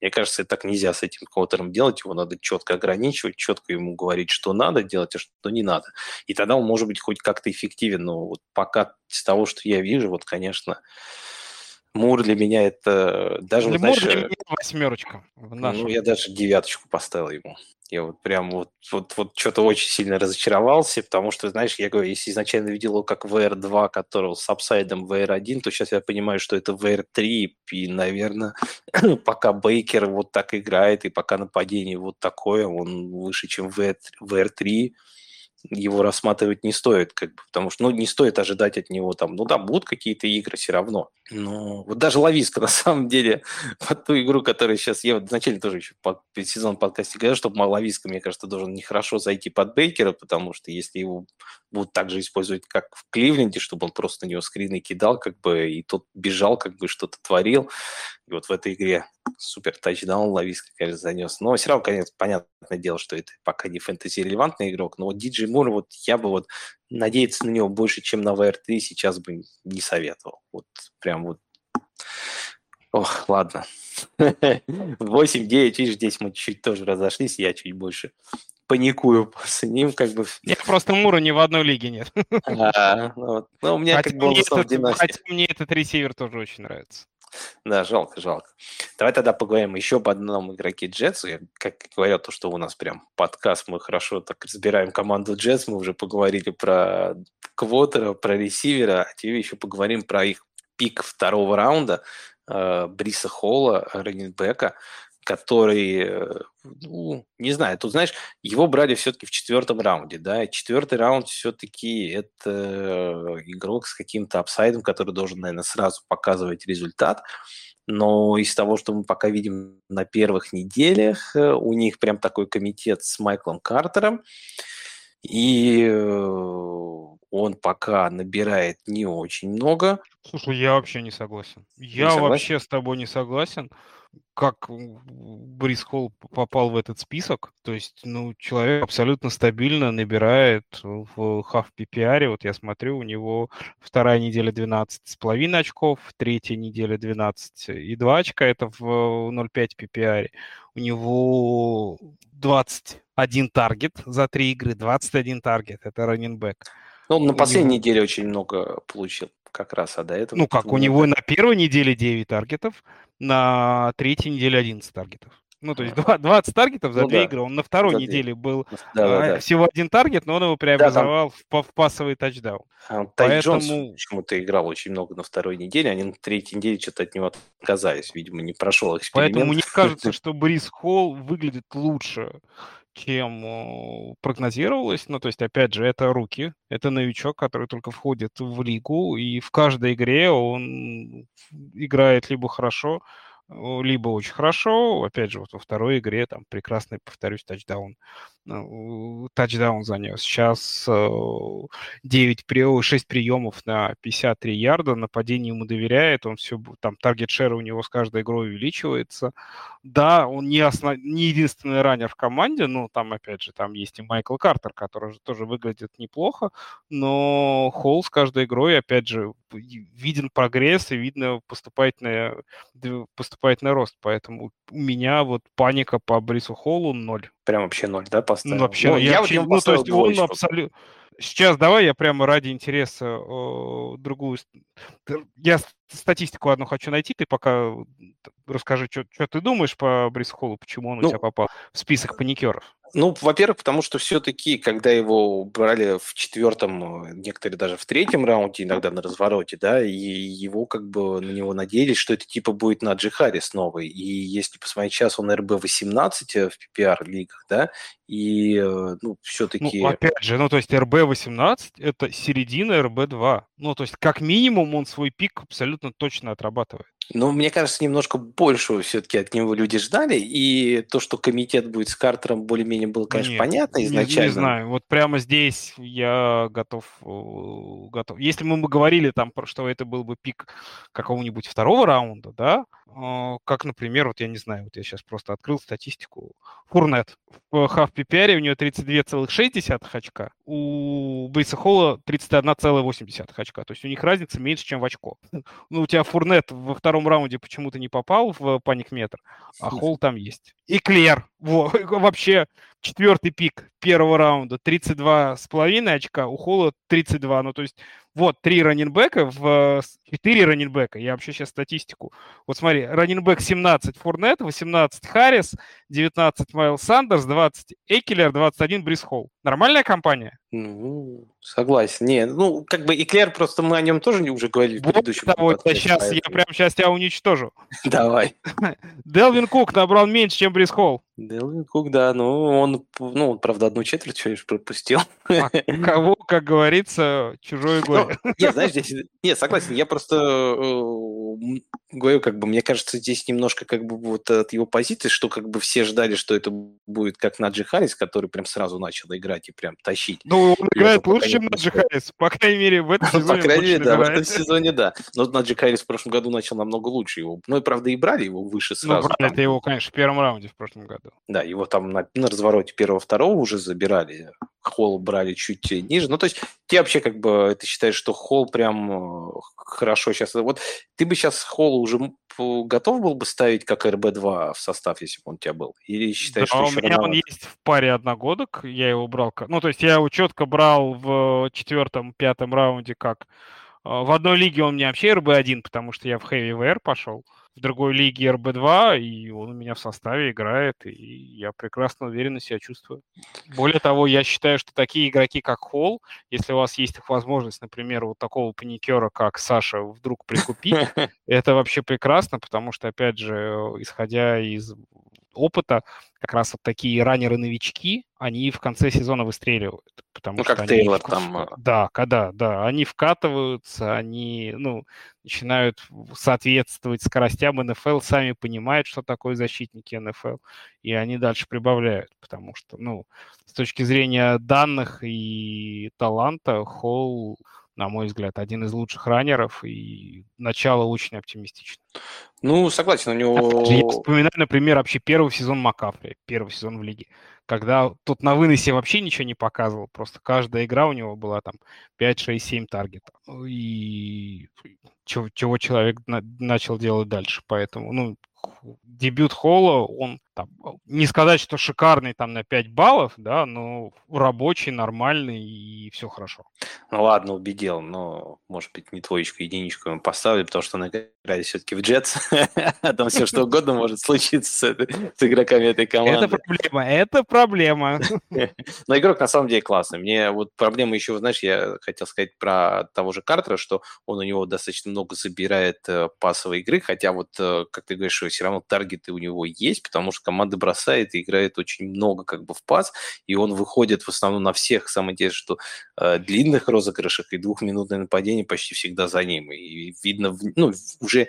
Мне кажется, так нельзя с этим квотером делать, его надо четко ограничивать, четко ему говорить, что надо делать, а что не надо. И тогда он может быть хоть как-то эффективен, но вот пока с того, что я вижу, вот, конечно... Мур для меня это даже... Для Мур для меня восьмерочка. Ну, я даже девяточку поставил ему. Я вот прям вот, вот, вот что-то очень сильно разочаровался, потому что, знаешь, я говорю, если изначально видел его как ви ар два, которого с апсайдом ви ар один, то сейчас я понимаю, что это ви ар три, и, наверное, пока Бейкер вот так играет, и пока нападение вот такое, он выше, чем ви ар три, его рассматривать не стоит, как бы, потому что, ну, не стоит ожидать от него там, ну да, будут какие-то игры все равно, но вот даже Лависка, на самом деле, под ту игру, которую сейчас, я вначале тоже еще под сезон подкасте говорил, что Лависка, мне кажется, должен нехорошо зайти под Бейкера, потому что если его будут так же использовать, как в Кливленде, чтобы он просто на него скрины кидал, как бы, и тот бежал, как бы, что-то творил, и вот в этой игре супер тачдаун Лависка, конечно, занес, но все равно, конечно, понятное дело, что это пока не фэнтези-релевантный игрок, но вот Диджей Мур, вот я бы вот надеяться на него больше, чем на ви ар три, сейчас бы не советовал. Вот прям вот... Ох, ладно. восемь девять, видишь, здесь мы чуть-чуть тоже разошлись, я чуть больше паникую с ним, как бы... Нет, просто Мура ни в одной лиге нет. А, вот. Ну, у меня хотя как бы он в династии. Хотя мне этот ресивер тоже очень нравится. Да, жалко, жалко. Давай тогда поговорим еще об одном игроке Джетс. Я, как говорил, то, что у нас прям подкаст, мы хорошо так разбираем команду Джетс, мы уже поговорили про квотера, про ресивера, а теперь еще поговорим про их пик второго раунда, э, Бриса Холла, раннингбека, который, ну, не знаю, тут, знаешь, его брали все-таки в четвертом раунде, да, четвертый раунд все-таки это игрок с каким-то апсайдом, который должен, наверное, сразу показывать результат, но из того, что мы пока видим на первых неделях, у них прям такой комитет с Майклом Картером, и он пока набирает не очень много. Слушай, я вообще не согласен. Я не согласен? Вообще с тобой не согласен. Как Брис Холл попал в этот список, то есть, ну, человек абсолютно стабильно набирает в Half-пи пи ар, вот я смотрю, у него вторая неделя двенадцать с половиной очков, третья неделя двенадцать и два очка, это в ноль целых пять пи пи ар, у него двадцать один таргет за три игры, двадцать один таргет, это раннинбэк. Ну, на последней неделе очень много получил. Как раз, а до этого... Ну как, у него на первой неделе девять таргетов, на третьей неделе одиннадцать таргетов. Ну, то есть двадцать таргетов за ну, две да. игры. Он на второй за неделе был да, да, да. всего один таргет, но он его преобразовал да, там... в, в пассовый тачдаун. А, Поэтому... Тай Джонс почему-то играл очень много на второй неделе, они на третьей неделе что-то от него отказались. Видимо, не прошел эксперимент. Поэтому мне кажется, что Брис Холл выглядит лучше, чем прогнозировалось. Ну, то есть, опять же, это руки. Это новичок, который только входит в лигу, и в каждой игре он играет либо хорошо, либо очень хорошо. Опять же, вот во второй игре там прекрасный, повторюсь, тачдаун. Тачдаун занес. Сейчас девять, шесть приемов на пятьдесят три ярда. Нападение ему доверяет. Он все, там таргет-шер у него с каждой игрой увеличивается. Да, он не, основ... не единственный раннер в команде. Ну, там, опять же, там есть и Майкл Картер, который тоже выглядит неплохо. Но Холл с каждой игрой, опять же, виден прогресс и видно поступательное поступательное на рост, поэтому у меня вот паника по Брису Холлу ноль. Прям вообще ноль, да, поставил? Ну, вообще, ну, я, я вообще, ну, то есть он абсолютно... Сейчас давай я прямо ради интереса э, другую... Я статистику одну хочу найти, ты пока расскажи, что ты думаешь по Брису Холлу, почему он ну, у тебя попал в список паникеров. Ну, во-первых, потому что все-таки, когда его брали в четвертом, некоторые даже в третьем раунде, иногда на развороте, да, и его как бы на него надеялись, что это типа будет Наджи Харрис новый. И если посмотреть, сейчас он эр би восемнадцать в пи пи ар-лигах, да, и, ну, все-таки... Ну, опять же, ну, то есть эр би восемнадцать – это середина эр би два. Ну, то есть как минимум он свой пик абсолютно точно отрабатывает. Ну, мне кажется, немножко большего все-таки от него люди ждали, и то, что комитет будет с Картером, более-менее было, конечно, Нет, понятно изначально. Не, не знаю, вот прямо здесь я готов, готов. Если мы бы говорили, там, что это был бы пик какого-нибудь второго раунда, да, как, например, вот я не знаю, вот я сейчас просто открыл статистику. Фурнет в Half-пи пи ар у него тридцать два целых шесть десятых очка, у Бриса Холла тридцать одна целая восемь десятых очка. То есть у них разница меньше, чем в очко. Ну, у тебя Фурнет во втором раунде почему-то не попал в паник-метр, а Холл там есть. И Клер. Вообще четвертый пик первого раунда тридцать два целых пять десятых очка, у Холла тридцать два. Ну, то есть вот три раннинбека в четыре раннинбека. Я вообще сейчас статистику. Вот смотри, раннинбек семнадцать Фурнет, восемнадцать Харрис, девятнадцать Майлз Сандерс, двадцать Экелер, двадцать один Брис Холл. Нормальная компания? Ну, согласен. Не, ну, как бы Эклер, просто мы о нем тоже уже говорили в предыдущем подкасте. Сейчас, я прям сейчас тебя уничтожу. Давай. Делвин Кук набрал меньше, чем Брис Холл. Делвин Кук, да, ну, он, ну, он, правда, одну четверть всего лишь пропустил. А кого, как говорится, чужое горе. Ну, нет, знаешь, здесь... Нет, согласен, я просто э, говорю, как бы, мне кажется, здесь немножко, как бы, вот от его позиции, что, как бы, все ждали, что это будет как Наджи Харрис, который прям сразу начал играть и прям тащить. Ну, он играет лучше, чем Наджи Харрис, по крайней мере, в этом сезоне. По крайней мере, да, в этом сезоне, да. Но Наджи Харрис в прошлом году начал намного лучше его. Ну, и, правда, и брали его выше сразу. Ну, брали-то его, конечно, в первом раунде в прошлом году. Да, его там на, на развороте первого-второго уже забирали, Холл брали чуть ниже. Ну, то есть ты вообще как бы, ты считаешь, что Холл прям хорошо сейчас... Вот ты бы сейчас Холл уже готов был бы ставить как эр бэ два в состав, если бы он у тебя был? Или считаешь, да, что еще у меня рановато? Он есть в паре одногодок, я его брал... Ну, то есть я его четко брал в четвертом, пятом раунде как... В одной лиге он у меня вообще эр бэ один, потому что я в Heavy ви ар пошел. В другой лиге эр бэ два, и он у меня в составе играет, и я прекрасно уверенно себя чувствую. Более того, я считаю, что такие игроки, как Холл, если у вас есть их возможность, например, вот такого паникера, как Саша, вдруг прикупить, это вообще прекрасно, потому что, опять же, исходя из опыта, как раз вот такие раннеры-новички, они в конце сезона выстреливают. Потому ну, что как Тейлор в... там. Да, когда, да. Они вкатываются, они, ну, начинают соответствовать скоростям эн эф эл, сами понимают, что такое защитники эн эф эл, и они дальше прибавляют, потому что, ну, с точки зрения данных и таланта, Холл, на мой взгляд, один из лучших раннеров, и начало очень оптимистично. Ну, согласен, у него... Я вспоминаю, например, вообще первый сезон Макафри, первый сезон в лиге, когда тот на выносе вообще ничего не показывал, просто каждая игра у него была там пять, шесть, семь таргетов, и чего, чего человек на- начал делать дальше, поэтому, ну, дебют Холла, он там, не сказать, что шикарный там на пять баллов, да, но рабочий, нормальный и все хорошо. Ну ладно, убедил, но, может быть, не двоечку, единичку ему поставлю, потому что он играет все-таки в Джетс, там все что угодно может случиться с игроками этой команды. Это проблема, это проблема. Но игрок на самом деле классный. Мне вот проблема еще, знаешь, я хотел сказать про того же Картера, что он у него достаточно много забирает пасовой игры, хотя вот, как ты говоришь, все равно таргеты у него есть, потому что команда бросает и играет очень много как бы в пас, и он выходит в основном на всех, самое интересное, что э, длинных розыгрышах и двухминутное нападение почти всегда за ним. И видно, ну, уже,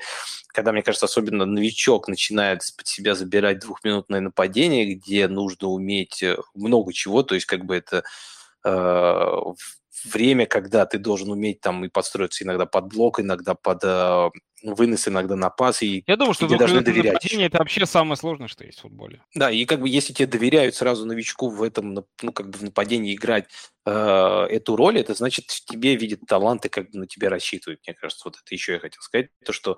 когда, мне кажется, особенно новичок начинает под себя забирать двухминутное нападение, где нужно уметь много чего, то есть как бы это... Э, время, когда ты должен уметь там и подстроиться иногда под блок, иногда под э, вынос, иногда на пас, и я думаю, что тебе должны доверять. Нападение – это вообще самое сложное, что есть в футболе. Да, и как бы если тебе доверяют сразу новичку в этом, ну, как бы в нападении играть э, эту роль, это значит, тебе видят таланты, как бы на тебя рассчитывают, мне кажется. Вот это еще я хотел сказать, то, что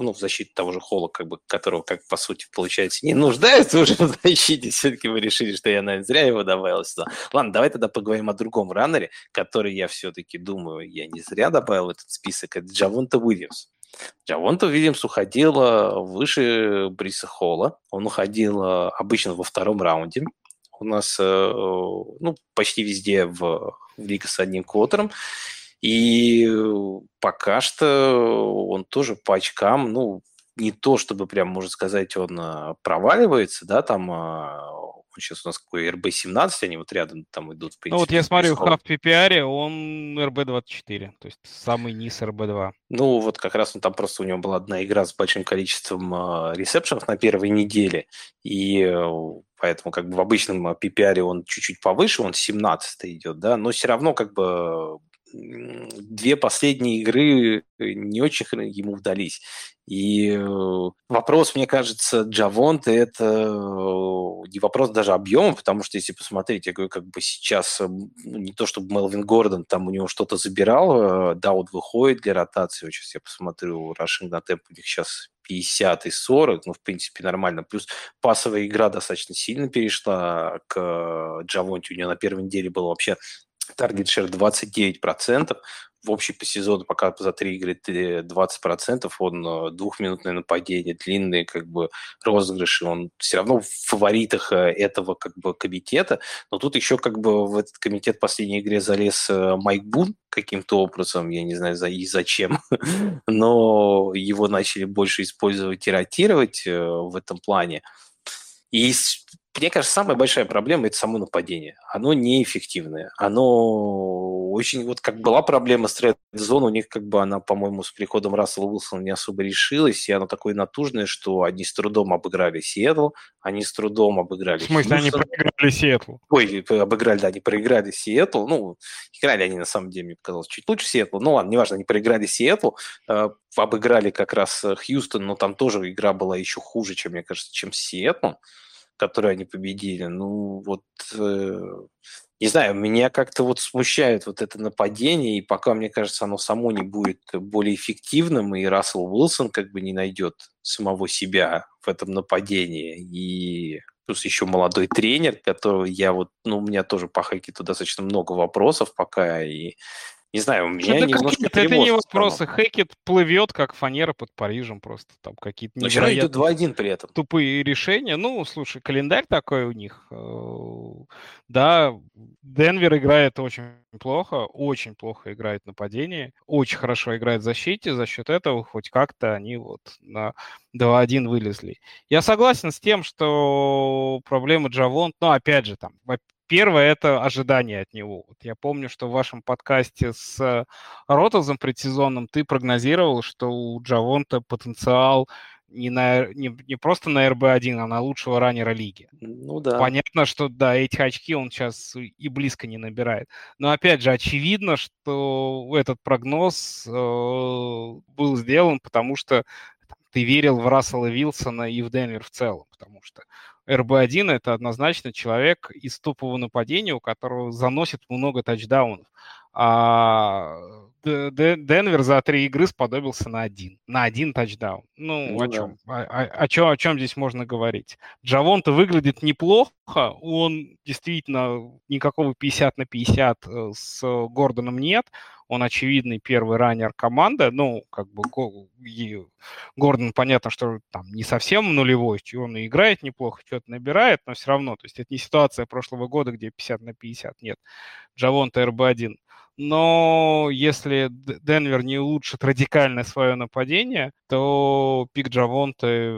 ну, в защите того же Холла, как бы, которого, как по сути, получается, не нуждается уже в защите. Все-таки вы решили, что я, наверное, зря его добавил сюда. Ладно, давай тогда поговорим о другом раннере, который, я все-таки думаю, я не зря добавил в этот список. Это Джавунта Уильямс. Джавунта Уильямс уходила выше Бриса Холла. Он уходил обычно во втором раунде. У нас ну, почти везде в, в лиге с одним квотером. И пока что он тоже по очкам, ну, не то чтобы прям, можно сказать, он проваливается, да, там, он сейчас у нас какой эр бэ семнадцать, они вот рядом там идут. В принципе, ну вот я смотрю, в Half-пи пи ар он эр бэ двадцать четыре, то есть самый низ эр бэ два. Ну вот как раз он там просто у него была одна игра с большим количеством ресепшенов на первой неделе, и... Поэтому как бы в обычном пи пи ар он чуть-чуть повыше, он семнадцатый идет, да, но все равно как бы две последние игры не очень ему удались. И вопрос, мне кажется, Джавонты – это не вопрос даже объема, потому что, если посмотреть, я говорю, как бы сейчас не то чтобы Мелвин Гордон там у него что-то забирал, Дауд выходит для ротации, вот сейчас я посмотрю, рашинг на темп у них сейчас пятьдесят и сорок, ну, в принципе, нормально. Плюс пассовая игра достаточно сильно перешла к Джавонте, у него на первой неделе было вообще таргет-шер двадцать девять процентов, в общей по сезону пока за три игры двадцать процентов, он двухминутное нападение, длинные как бы розыгрыши, он все равно в фаворитах этого как бы комитета, но тут еще как бы в этот комитет в последней игре залез Майк Бун каким-то образом, я не знаю за и зачем, но его начали больше использовать и ротировать в этом плане. И мне кажется, самая большая проблема – это само нападение. Оно неэффективное. Оно очень... Вот как была проблема с Red Zone, у них как бы она, по-моему, с приходом Рассела Уилсона не особо решилась, и оно такое натужное, что они с трудом обыграли Сиэтл, они с трудом обыграли... В смысле, Хьюстон. Они проиграли Сиэтл? Ой, обыграли, да, они проиграли Сиэтл. Ну, играли они, на самом деле, мне показалось, чуть лучше Сиэтл. Ну, ладно, неважно, они проиграли Сиэтл, обыграли как раз Хьюстон, но там тоже игра была еще хуже, чем, мне кажется, чем с Сиэтлом, которые они победили. Ну, вот, э, не знаю, меня как-то вот смущает вот это нападение, и пока, мне кажется, оно само не будет более эффективным, и Рассел Уилсон как бы не найдет самого себя в этом нападении. И плюс еще молодой тренер, которого я вот, ну, у меня тоже по хоккею достаточно много вопросов пока, и не знаю, у меня это немножко перемост. Это не вопросы. Хекет плывет, как фанера под Парижем просто. Там какие-то невероятные два один при этом. Тупые решения. Ну, слушай, календарь такой у них. Да, Денвер играет очень плохо, очень плохо играет нападение, очень хорошо играет в защите. За счет этого хоть как-то они вот на два один вылезли. Я согласен с тем, что проблема Джавонт, но опять же там... Первое – это ожидание от него. Вот я помню, что в вашем подкасте с Ротозом предсезонным ты прогнозировал, что у Джавонта потенциал не, на, не, не просто на эр бэ один, а на лучшего раннера лиги. Ну да. Понятно, что да, эти очки он сейчас и близко не набирает. Но опять же, очевидно, что этот прогноз э, был сделан, потому что ты верил в Рассела Уилсона и в Денвер в целом, потому что эр бэ один – это однозначно человек из топового нападения, у которого заносит много тачдаунов. А Денвер за три игры сподобился на один. На один тачдаун. Ну, ну о, да. чем? О, о, о чем? О чем здесь можно говорить? Джавонта выглядит неплохо. Он действительно никакого пятьдесят на пятьдесят с Гордоном нет. Он очевидный первый раннер команды. Ну, как бы Гордон, понятно, что там не совсем нулевой. Он и играет неплохо, что-то набирает, но все равно. То есть это не ситуация прошлого года, где пятьдесят на пятьдесят. Нет. Джавонта эр бэ один. Но если Денвер не улучшит радикально свое нападение, то пик Джавонты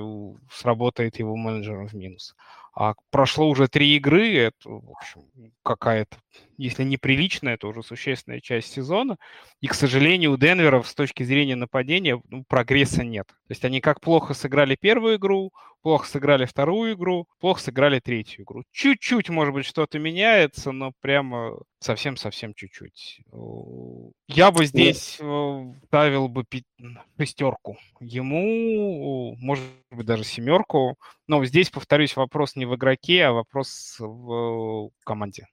сработает его менеджером в минус. А прошло уже три игры, это, в общем, какая-то, если неприличная, это уже существенная часть сезона. И, к сожалению, у Денвера с точки зрения нападения ну, прогресса нет. То есть они как плохо сыграли первую игру, плохо сыграли вторую игру, плохо сыграли третью игру. Чуть-чуть, может быть, что-то меняется, но прямо совсем-совсем чуть-чуть. Я бы здесь нет. ставил бы шестерку. Ему, может быть, даже семерку. Но здесь, повторюсь, вопрос не в игроке, а вопрос в команде.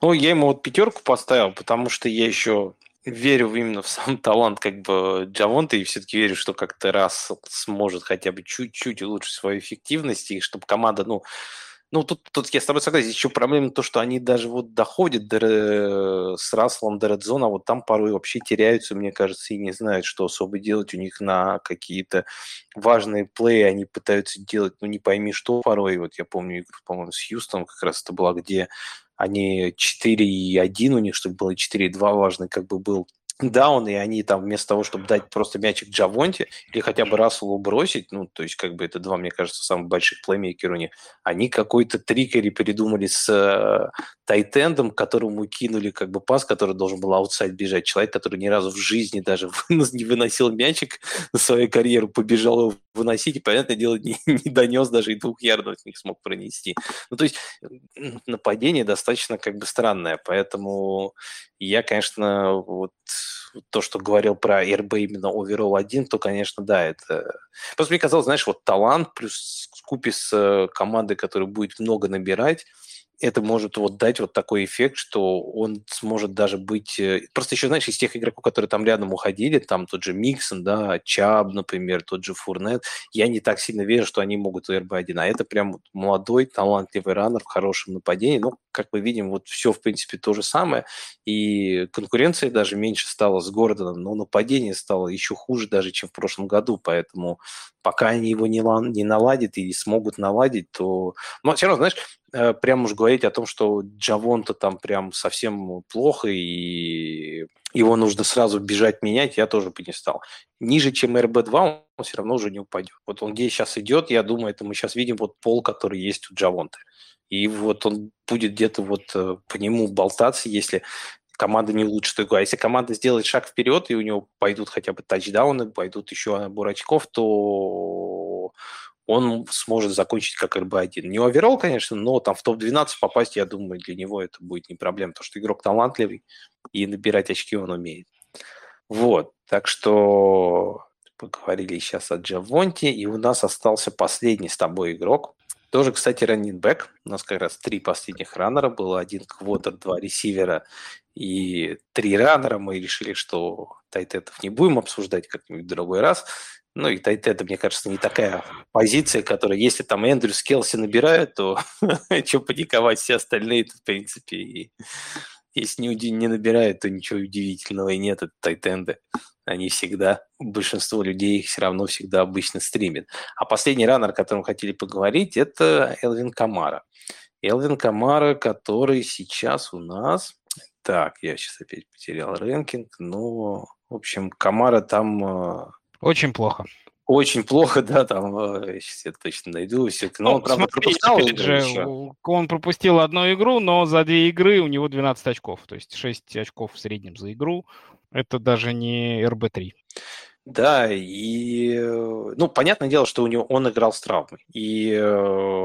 Ну, я ему вот пятерку поставил, потому что я еще... верю именно в сам талант как бы Джавонта, и все-таки верю, что как-то раз сможет хотя бы чуть-чуть улучшить свою эффективность, и чтобы команда, ну, ну тут, тут я с тобой согласен, еще проблема то, что они даже вот доходят до, с Расселом до редзона, а вот там порой вообще теряются, мне кажется, и не знают, что особо делать у них на какие-то важные плеи, они пытаются делать, ну не пойми что порой, вот я помню игру, по-моему, с Хьюстоном как раз это была, где... Они четыре один у них, чтобы было четыре два важный, как бы был даун, и они там вместо того, чтобы дать просто мячик Джавонте или хотя бы Расселу бросить, ну, то есть, как бы это два, мне кажется, самых больших плеймейкера у них, они какой-то трикери передумали с э, тайтендом, которому кинули как бы пас, который должен был аутсайд бежать. Человек, который ни разу в жизни даже не выносил мячик на свою карьеру, побежал его выносить, и, понятное дело, не, не донес даже и двух ярдов не смог пронести. Ну, то есть, нападение достаточно как бы странное, поэтому я, конечно, вот то, что говорил про эр бэ именно оверолл один, то, конечно, да, это... Просто мне казалось, знаешь, вот талант плюс купе с командой, которая будет много набирать, это может вот дать вот такой эффект, что он сможет даже быть... Просто еще, знаешь, из тех игроков, которые там рядом уходили, там тот же Миксон, да, Чаб, например, тот же Фурнет, я не так сильно верю, что они могут в эр бэ один. А это прям молодой, талантливый раннер в хорошем нападении. Ну, как мы видим, вот все, в принципе, то же самое. И конкуренция даже меньше стала с Гордоном, но нападение стало еще хуже даже, чем в прошлом году. Поэтому пока они его не, лан... не наладят и не смогут наладить, то... Но все равно, знаешь... Прям уж говорить о том, что Джавонта там прям совсем плохо, и его нужно сразу бежать менять, я тоже бы не стал. Ниже, чем эр бэ два, он все равно уже не упадет. Вот он где сейчас идет, я думаю, это мы сейчас видим вот пол, который есть у Джавонты. И вот он будет где-то вот по нему болтаться, если команда не улучшит игру. А если команда сделает шаг вперед, и у него пойдут хотя бы тачдауны, пойдут еще бурачков, то... он сможет закончить как эр бэ один. Не оверолл, конечно, но там в топ двенадцать попасть, я думаю, для него это будет не проблема, потому что игрок талантливый, и набирать очки он умеет. Вот, так что поговорили сейчас о Джавонте, и у нас остался последний с тобой игрок. Тоже, кстати, раннинбэк. У нас как раз три последних раннера было. Один квотер, два ресивера и три раннера. Мы решили, что тайтендов не будем обсуждать как-нибудь в другой раз. Ну, и тайтенды, мне кажется, не такая позиция, которая, если там Эндрюс, Келси набирают, то что паниковать, все остальные, в принципе, и если не, уди- не набирают, то ничего удивительного и нет, это тайтенды. Они всегда, большинство людей их все равно всегда обычно стримят. А последний раннер, о котором хотели поговорить, это Элвин Камара. Элвин Камара, который сейчас у нас... Так, я сейчас опять потерял рэнкинг, но, в общем, Камара там... Очень плохо. Очень плохо, да, там, сейчас я точно найду. Все, но он, правда, смотри, пропускал же, еще. Он пропустил одну игру, но за две игры у него двенадцать очков, то есть шесть очков в среднем за игру. Это даже не эр бэ три. Да, и, ну, понятное дело, что у него он играл с травмой. И э,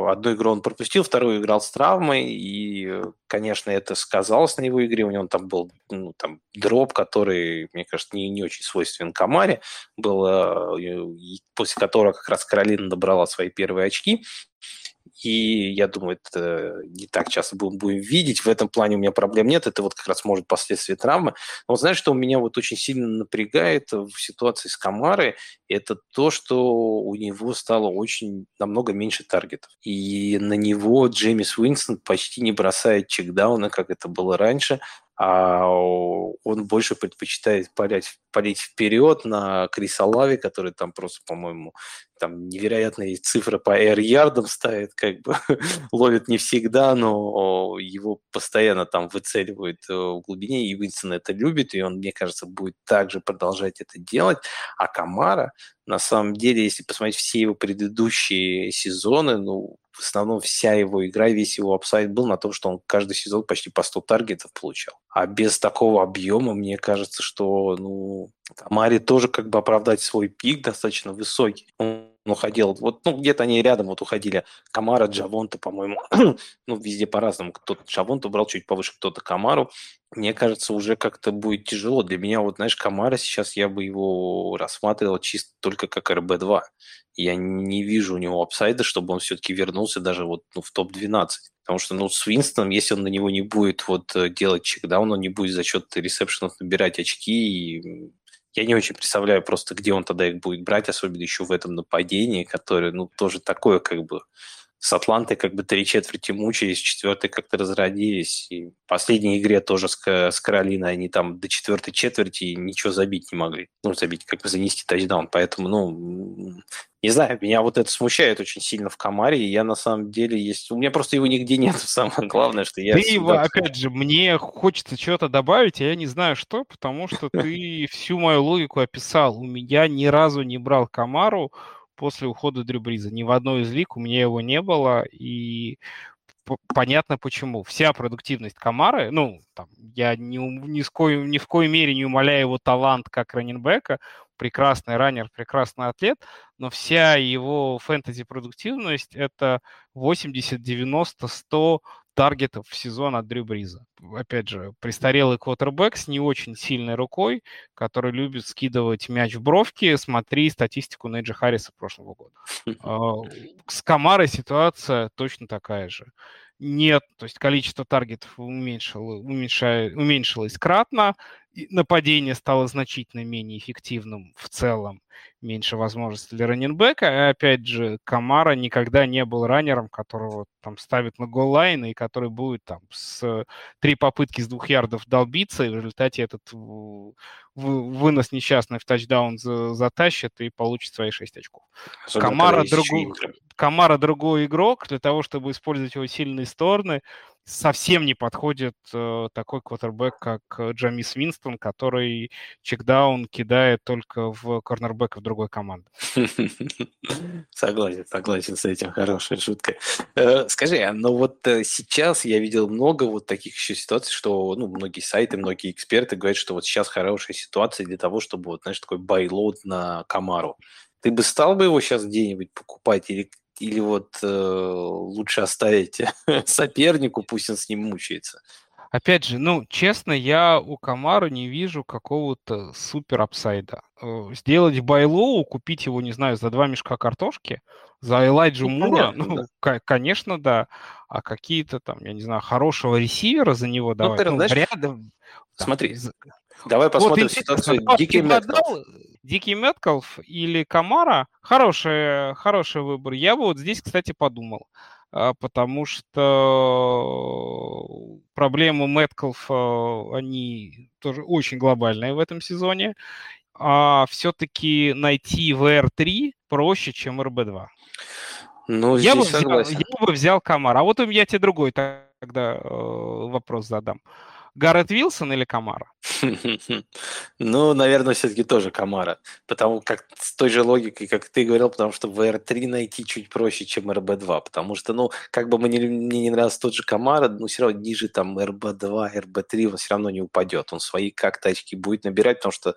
одну игру он пропустил, вторую играл с травмой, и, конечно, это сказалось на его игре. У него там был, ну, там, дроп, который, мне кажется, не, не очень свойственен Камаре, был, после которого как раз Каролина набрала свои первые очки. И я думаю, это не так часто будем, будем видеть. В этом плане у меня проблем нет. Это вот как раз может последствия травмы. Но знаешь, что меня вот очень сильно напрягает в ситуации с Камарой? Это то, что у него стало очень намного меньше таргетов. И на него Джеймис Уинстон почти не бросает чекдауна, как это было раньше. А он больше предпочитает палить, палить вперед на Криса Лави, который там просто, по-моему, там невероятные цифры по эйр-ярдам ставит, как бы ловит не всегда, но его постоянно там выцеливают в глубине, и Уинстон это любит, и он, мне кажется, будет также продолжать это делать. А Камара, на самом деле, если посмотреть все его предыдущие сезоны, ну, в основном вся его игра, весь его апсайд был на том, что он каждый сезон почти по сто таргетов получал. А без такого объема, мне кажется, что, ну, Камаре тоже как бы оправдать свой пик достаточно высокий. Он уходил, вот, ну, где-то они рядом вот уходили. Камара, Джавонта, по-моему, ну, везде по-разному. Кто-то Джавонту брал чуть повыше, кто-то Камару. Мне кажется, уже как-то будет тяжело. Для меня, вот, знаешь, Камара сейчас, я бы его рассматривал чисто только как эр бэ два. Я не вижу у него апсайда, чтобы он все-таки вернулся даже вот, ну, в топ двенадцать. Потому что, ну, с Уинстоном, если он на него не будет вот делать чекдаун, он не будет за счет ресепшенов набирать очки. И я не очень представляю просто, где он тогда их будет брать, особенно еще в этом нападении, которое, ну, тоже такое, как бы, с Атлантой как бы три четверти мучились, четвертые как-то разродились. И в последней игре тоже с, с Каролиной они там до четвертой четверти ничего забить не могли. Ну, забить, как бы занести тачдаун. Поэтому, ну... Не знаю, меня вот это смущает очень сильно в Камаре, и я на самом деле есть... У меня просто его нигде нет, самое главное, что я... Ты, всегда... опять же, мне хочется чего-то добавить, а я не знаю что, потому что ты всю мою логику описал. У меня ни разу не брал Камару после ухода Дрю Бриза. Ни в одной из лиг у меня его не было, и... Понятно, почему. Вся продуктивность Камары, ну, там, я ни, ни, с кои, ни в коей мере не умаляю его талант как раннинбэка, прекрасный раннер, прекрасный атлет, но вся его фэнтези-продуктивность — это восемьдесят, девяносто, сто таргетов в сезон от Дрю Бриза. Опять же, престарелый квотербэк с не очень сильной рукой, который любит скидывать мяч в бровки. Смотри статистику Нейджа Харриса прошлого года. С Камарой ситуация точно такая же. Нет, то есть количество таргетов уменьшило, уменьшило, уменьшилось кратно, нападение стало значительно менее эффективным в целом, меньше возможностей для раннинбека, и опять же Камара никогда не был раннером, которого там ставят на голлайн и который будет там с три попытки с двух ярдов долбиться, и в результате этот вынос несчастный в тачдаун затащит и получит свои шесть очков. Камара, другу... Камара другой игрок, для того, чтобы использовать его сильные стороны, совсем не подходит э, такой квотербэк, как Джамис Винстон, который чекдаун кидает только в корнербэков другой команды. Согласен, согласен с этим. Хорошая шутка. Э, скажи, а ну вот сейчас я видел много вот таких еще ситуаций, что ну, многие сайты, многие эксперты говорят, что вот сейчас хорошая ситуация для того, чтобы, вот, знаешь, такой байлоуд на Камару. Ты бы стал бы его сейчас где-нибудь покупать или... Или вот э, лучше оставить сопернику, пусть он с ним мучается. Опять же, ну, честно, я у Камары не вижу какого-то супер апсайда. Сделать байлоу, купить его, не знаю, за два мешка картошки, за Элайджу Мура, ну, ну да. Конечно, да. А какие-то там, я не знаю, хорошего ресивера за него давать. Ну, ну, рядом... Смотри, да. Давай посмотрим вот, ситуацию Дикий Меткалф. Дикий Меткалф или Камара – хороший, хороший выбор. Я бы вот здесь, кстати, подумал, потому что проблемы Меткалфа, они тоже очень глобальные в этом сезоне. А все-таки найти ви ар три проще, чем эр би два. Ну, я, бы взял, я бы взял Камара. А вот я тебе другой тогда вопрос задам. Гаррет Уилсон или Камара? Ну, наверное, все-таки тоже Камара. Потому как с той же логикой, как ты говорил, потому что ви ар три найти чуть проще, чем эр би два. Потому что, ну, как бы мне, мне не нравился тот же Камара, но все равно ниже там эр би два, эр би три он все равно не упадет. Он свои как-то очки будет набирать, потому что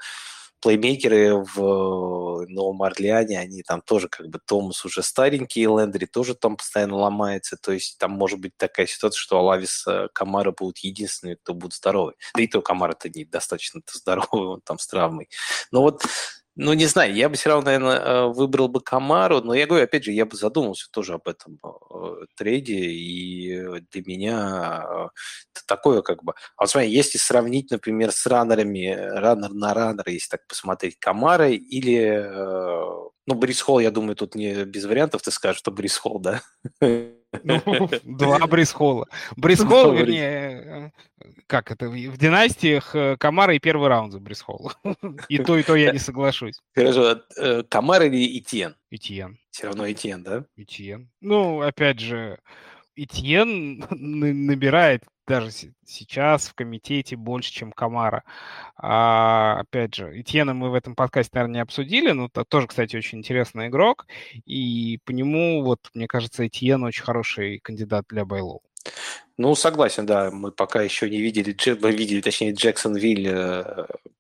плеймейкеры в Новом Орлеане, они там тоже как бы Томас уже старенький, Лендри тоже там постоянно ломается, то есть там может быть такая ситуация, что Алавис, Камара будут единственные, кто будут здоровы. Да и то Камара-то не достаточно-то здоровый, он там с травмой. Но вот, ну не знаю, я бы все равно, наверное, выбрал бы Камару, но я говорю, опять же, я бы задумался тоже об этом трейде, и для меня это такое как бы... А вот смотри, если сравнить, например, с раннерами, раннер на раннер, если так посмотреть, Камара или... Ну, Брис Холл, я думаю, тут не без вариантов ты скажешь, что Брис Холл, да? Ну, два Брис Холла. Брис Холл, вернее, как это, в династиях Камара и первый раунд за Брис Холла. И то, и то я не соглашусь. Хорошо, Камара или Этьен? Этьен. Все равно Этьен, да? Этьен. Ну, опять же, Этьен набирает даже сейчас в комитете больше, чем Камара. А, опять же, Этьена мы в этом подкасте, наверное, не обсудили, но это тоже, кстати, очень интересный игрок, и по нему, вот, мне кажется, Этьен очень хороший кандидат для байлоу. Ну, согласен, да, мы пока еще не видели, мы видели, точнее, Джексонвиль,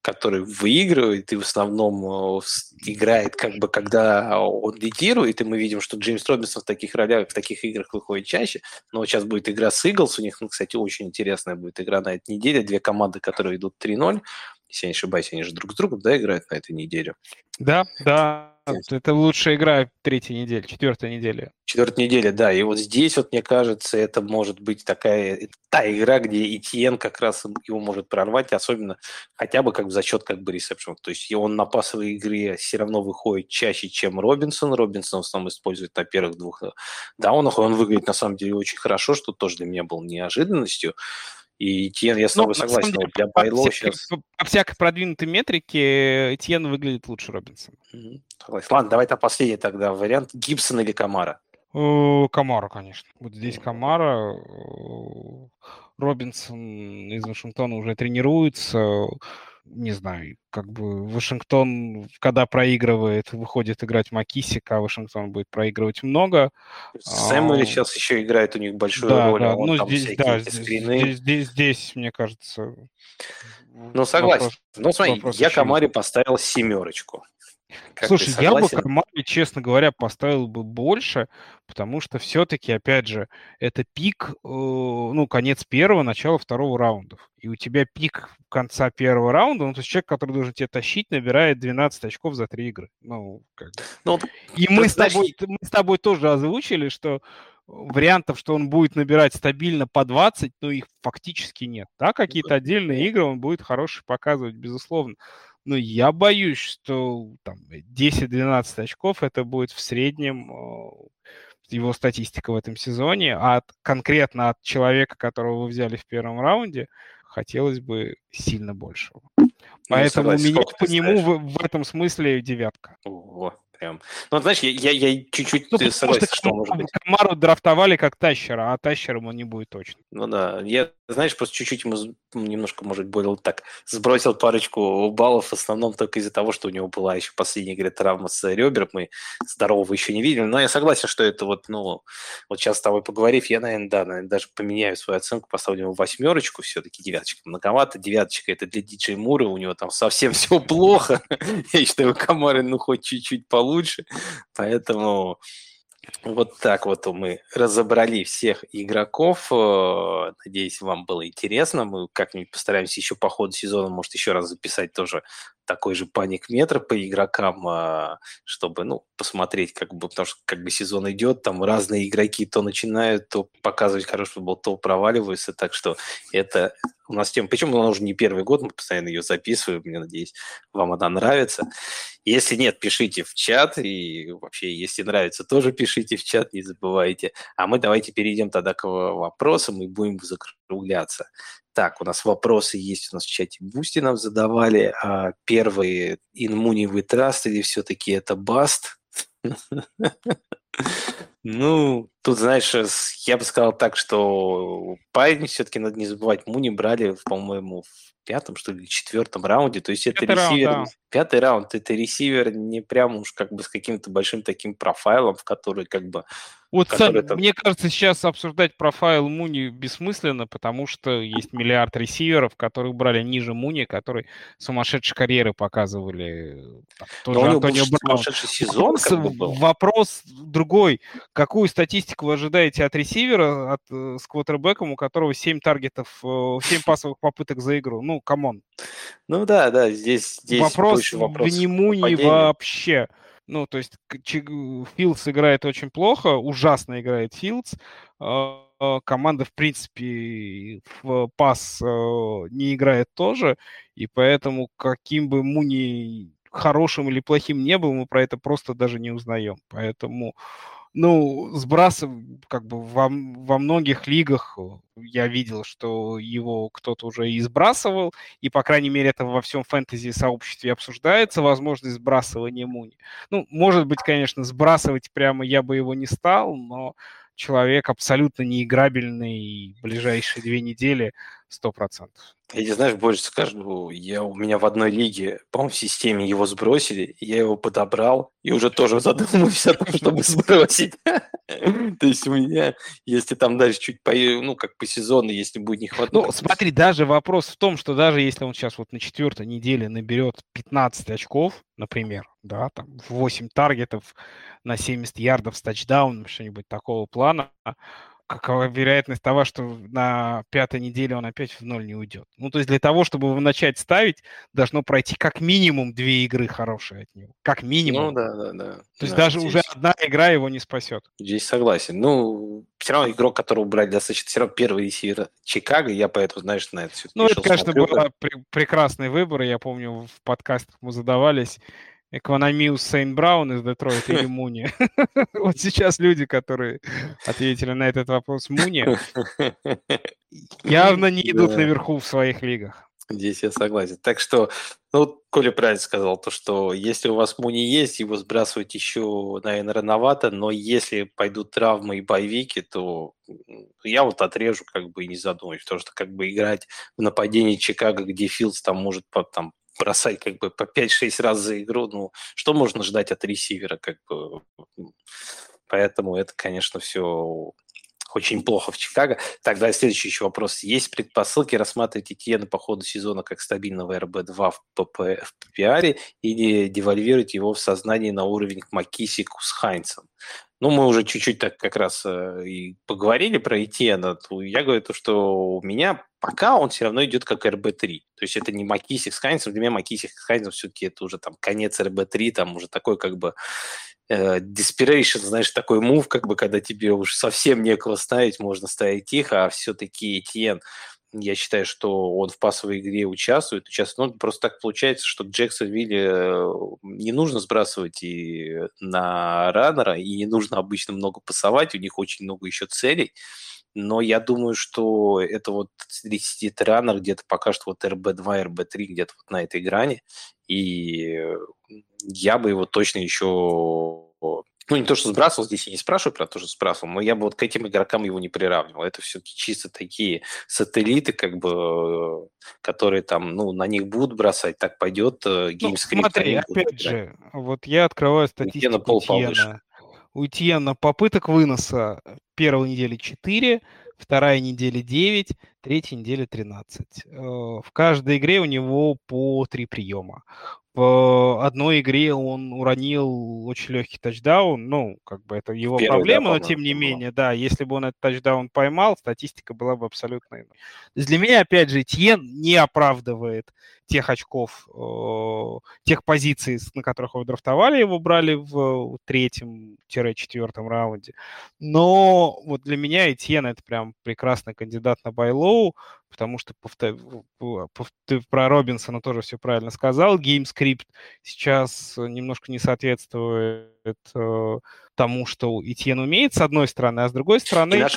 который выигрывает и в основном играет, как бы, когда он лидирует, и мы видим, что Джеймс Робинсон в таких ролях, в таких играх выходит чаще, но сейчас будет игра с Иглс, у них, ну, кстати, очень интересная будет игра на этой неделе, две команды, которые идут три ноль, если я не ошибаюсь, они же друг с другом, да, играют на этой неделе? Да, да. Это лучшая игра третьей недели, четвертой недели. Четвертой недели, да. И вот здесь, вот мне кажется, это может быть такая та игра, где Этьен как раз его может прорвать, особенно хотя бы как за счет как бы ресепшенов. То есть он на пасовой игре все равно выходит чаще, чем Робинсон. Робинсон в основном использует на первых двух даунах. Он выглядит на самом деле очень хорошо, что тоже для меня было неожиданностью. И Этьен, я с тобой ну, согласен, деле, для Байло сейчас... По всякой продвинутой метрике Этьен выглядит лучше Робинсона. Mm-hmm. Ладно, давай это последний тогда вариант. Гибсон или Камара? Камара, конечно. Вот здесь Камара. Робинсон из Вашингтона уже тренируется. Не знаю, как бы Вашингтон, когда проигрывает, выходит играть Макисика, а Вашингтон будет проигрывать много. Сэмюэль а, сейчас еще играет у них большую да, роль. Да, ну, здесь, да, здесь, здесь, здесь, мне кажется... Ну, согласен. Вопрос, ну, смотри, вопрос я Камаре поставил семерочку. Как Слушай, я бы Камаре, честно говоря, поставил бы больше, потому что все-таки, опять же, это пик, ну, конец первого, начало второго раундов. И у тебя пик конца первого раунда, ну, то есть человек, который должен тебя тащить, набирает двенадцать очков за три игры. Ну, как бы. Ну, и мы, значит... с тобой, мы с тобой тоже озвучили, что вариантов, что он будет набирать стабильно по двадцать, ну, их фактически нет. Да, какие-то отдельные игры он будет хорошие показывать, безусловно. Ну, я боюсь, что там десять-двенадцать очков это будет в среднем его статистика в этом сезоне. А от, конкретно от человека, которого вы взяли в первом раунде, хотелось бы сильно большего. Поэтому у меня по нему в, в этом смысле девятка. Ого, прям. Ну, знаешь, я, я, я чуть-чуть ну, согласен, что, что может быть. Камару драфтовали как тащера, а тащером он не будет точно. Ну да, я, знаешь, просто чуть-чуть ему немножко, может, более так сбросил парочку баллов, в основном только из-за того, что у него была еще последняя, говорит, травма с ребер, мы здорового еще не видели, но я согласен, что это вот, ну, вот сейчас с тобой поговорив, я, наверное, да, наверное, даже поменяю свою оценку, поставлю ему восьмерочку, все-таки девяточка многовато, девяточка это для диджея Мура, у него там совсем все плохо, я считаю, Камары, ну, хоть чуть-чуть получше, поэтому... Вот так вот мы разобрали всех игроков. Надеюсь, вам было интересно. Мы как-нибудь постараемся еще по ходу сезона, может, еще раз записать тоже такой же паник-метр по игрокам, чтобы, ну, посмотреть, как бы, потому что как бы сезон идет, там разные игроки то начинают, то показывать хороший футбол, то проваливаются, так что это у нас тема. Причем она уже не первый год, мы постоянно ее записываем, я надеюсь, вам она нравится. Если нет, пишите в чат, и вообще, если нравится, тоже пишите в чат, не забывайте. А мы давайте перейдем тогда к вопросам и будем закругляться. Так, у нас вопросы есть у нас в чате Бусти, нам задавали. Первый, инмуни вы траст или все-таки это баст? Ну, тут, знаешь, я бы сказал так, что парень все-таки надо не забывать. Муни брали, по-моему, в пятом, что ли, четвертом раунде. То есть это ресивер. Пятый раунд, это ресивер не прям уж как бы с каким-то большим таким профайлом, в который как бы... Вот, Саня, там... мне кажется, сейчас обсуждать профайл Муни бессмысленно, потому что есть миллиард ресиверов, которых брали ниже Муни, которые сумасшедшие карьеры показывали. Там, у него был сумасшедший сезон. Вопрос, как бы был. Вопрос другой. Какую статистику вы ожидаете от ресивера, от, с квотербэком, у которого семь таргетов, семь пасовых попыток за игру? Ну, камон. Ну да, да, здесь, здесь вопрос, вопрос в Муни вообще. Ну, то есть Филдс играет очень плохо, ужасно играет Филдс. Команда, в принципе, в пас не играет тоже, и поэтому каким бы Муни хорошим или плохим не был, мы про это просто даже не узнаем. Поэтому, ну, сбрасываем, как бы во, во многих лигах я видел, что его кто-то уже и сбрасывал, и, по крайней мере, это во всем фэнтези-сообществе обсуждается, возможность сбрасывания Муни. Ну, может быть, конечно, сбрасывать прямо я бы его не стал, но человек абсолютно неиграбельный в ближайшие две недели сто процентов. Я не знаю, больше скажу, я, у меня в одной лиге, по-моему, в системе его сбросили, я его подобрал и уже тоже задумывался о том, чтобы сбросить. То есть у меня, если там дальше чуть, по, ну, как по сезону, если будет не хватать... Ну, смотри, даже вопрос в том, что даже если он сейчас вот на четвертой неделе наберет пятнадцать очков, например, да, там восемь таргетов на семьдесят ярдов с тачдауном, что-нибудь такого плана, какова вероятность того, что на пятой неделе он опять в ноль не уйдет? Ну, то есть для того, чтобы его начать ставить, должно пройти как минимум две игры хорошие от него. Как минимум. Ну, да, да, да. То да, есть даже здесь... уже одна игра его не спасет. Здесь согласен. Ну, все равно игрок, которого брали достаточно, все равно первый ресивер Чикаго, я поэтому, знаешь, на это все Ну, пришел, это, конечно, смотрю, был пр- прекрасный выбор. Я помню, в подкастах мы задавались... Экономиус Сейн Браун из Детройта или Муни. Вот сейчас люди, которые ответили на этот вопрос Муни, явно не идут наверху в своих лигах. Здесь я согласен. Так что, ну, Коля правильно сказал, то, что если у вас Муни есть, его сбрасывать еще, наверное, рановато, но если пойдут травмы и бойвики, то я вот отрежу, как бы, и не задумываюсь, потому что, как бы, играть в нападении Чикаго, где Филдс там может там бросать как бы по пять-шесть раз за игру, ну, что можно ждать от ресивера, как бы, поэтому это, конечно, все очень плохо в Чикаго. Тогда следующий еще вопрос. Есть предпосылки рассматривать Этьена по ходу сезона как стабильного эр бэ два в, ПП, в пэ пэ эр или девальвировать его в сознании на уровень к Макисику с Хайнцем? Ну, мы уже чуть-чуть так как раз и поговорили про Этьена. Я говорю то, что у меня пока он все равно идет как эр бэ три. То есть это не Макисик с Хайнцем. Для меня Макисик с Хайнцем все-таки это уже там конец эр бэ три, там уже такой как бы э, desperation, знаешь, такой мув, как бы когда тебе уже совсем некого ставить, можно ставить тихо, а все-таки Этьен, я считаю, что он в пасовой игре участвует. участвует. Ну, просто так получается, что Джексонвилле не нужно сбрасывать и на раннера, и не нужно обычно много пасовать, у них очень много еще целей. Но я думаю, что это вот сидит раннер где-то пока что вот эр бэ два, эр бэ три, где-то вот на этой грани. И я бы его точно еще... Ну, не то, что сбрасывал, здесь я не спрашиваю про то, что сбрасывал, но я бы вот к этим игрокам его не приравнивал. Это все-таки чисто такие сателлиты, как бы, которые там, ну, на них будут бросать, так пойдет геймскрипт. Ну, смотри, опять же, вот я открываю статистику Этьена. У Этьена попыток выноса первой недели четыре, вторая неделя девять, третья неделя тринадцать. В каждой игре у него по три приема. В одной игре он уронил очень легкий тачдаун, ну, как бы это его Первый, проблема, да, но тем не менее, да, если бы он этот тачдаун поймал, статистика была бы абсолютно иной. То есть для меня, опять же, Этьен не оправдывает тех очков, тех позиций, на которых его драфтовали, его брали в третьем-четвертом раунде, но вот для меня Этьен это прям прекрасный кандидат на бай-лоу, потому что ты про Робинсона тоже все правильно сказал. Геймскрипт сейчас немножко не соответствует э, тому, что Этьен умеет, с одной стороны, а с другой стороны, не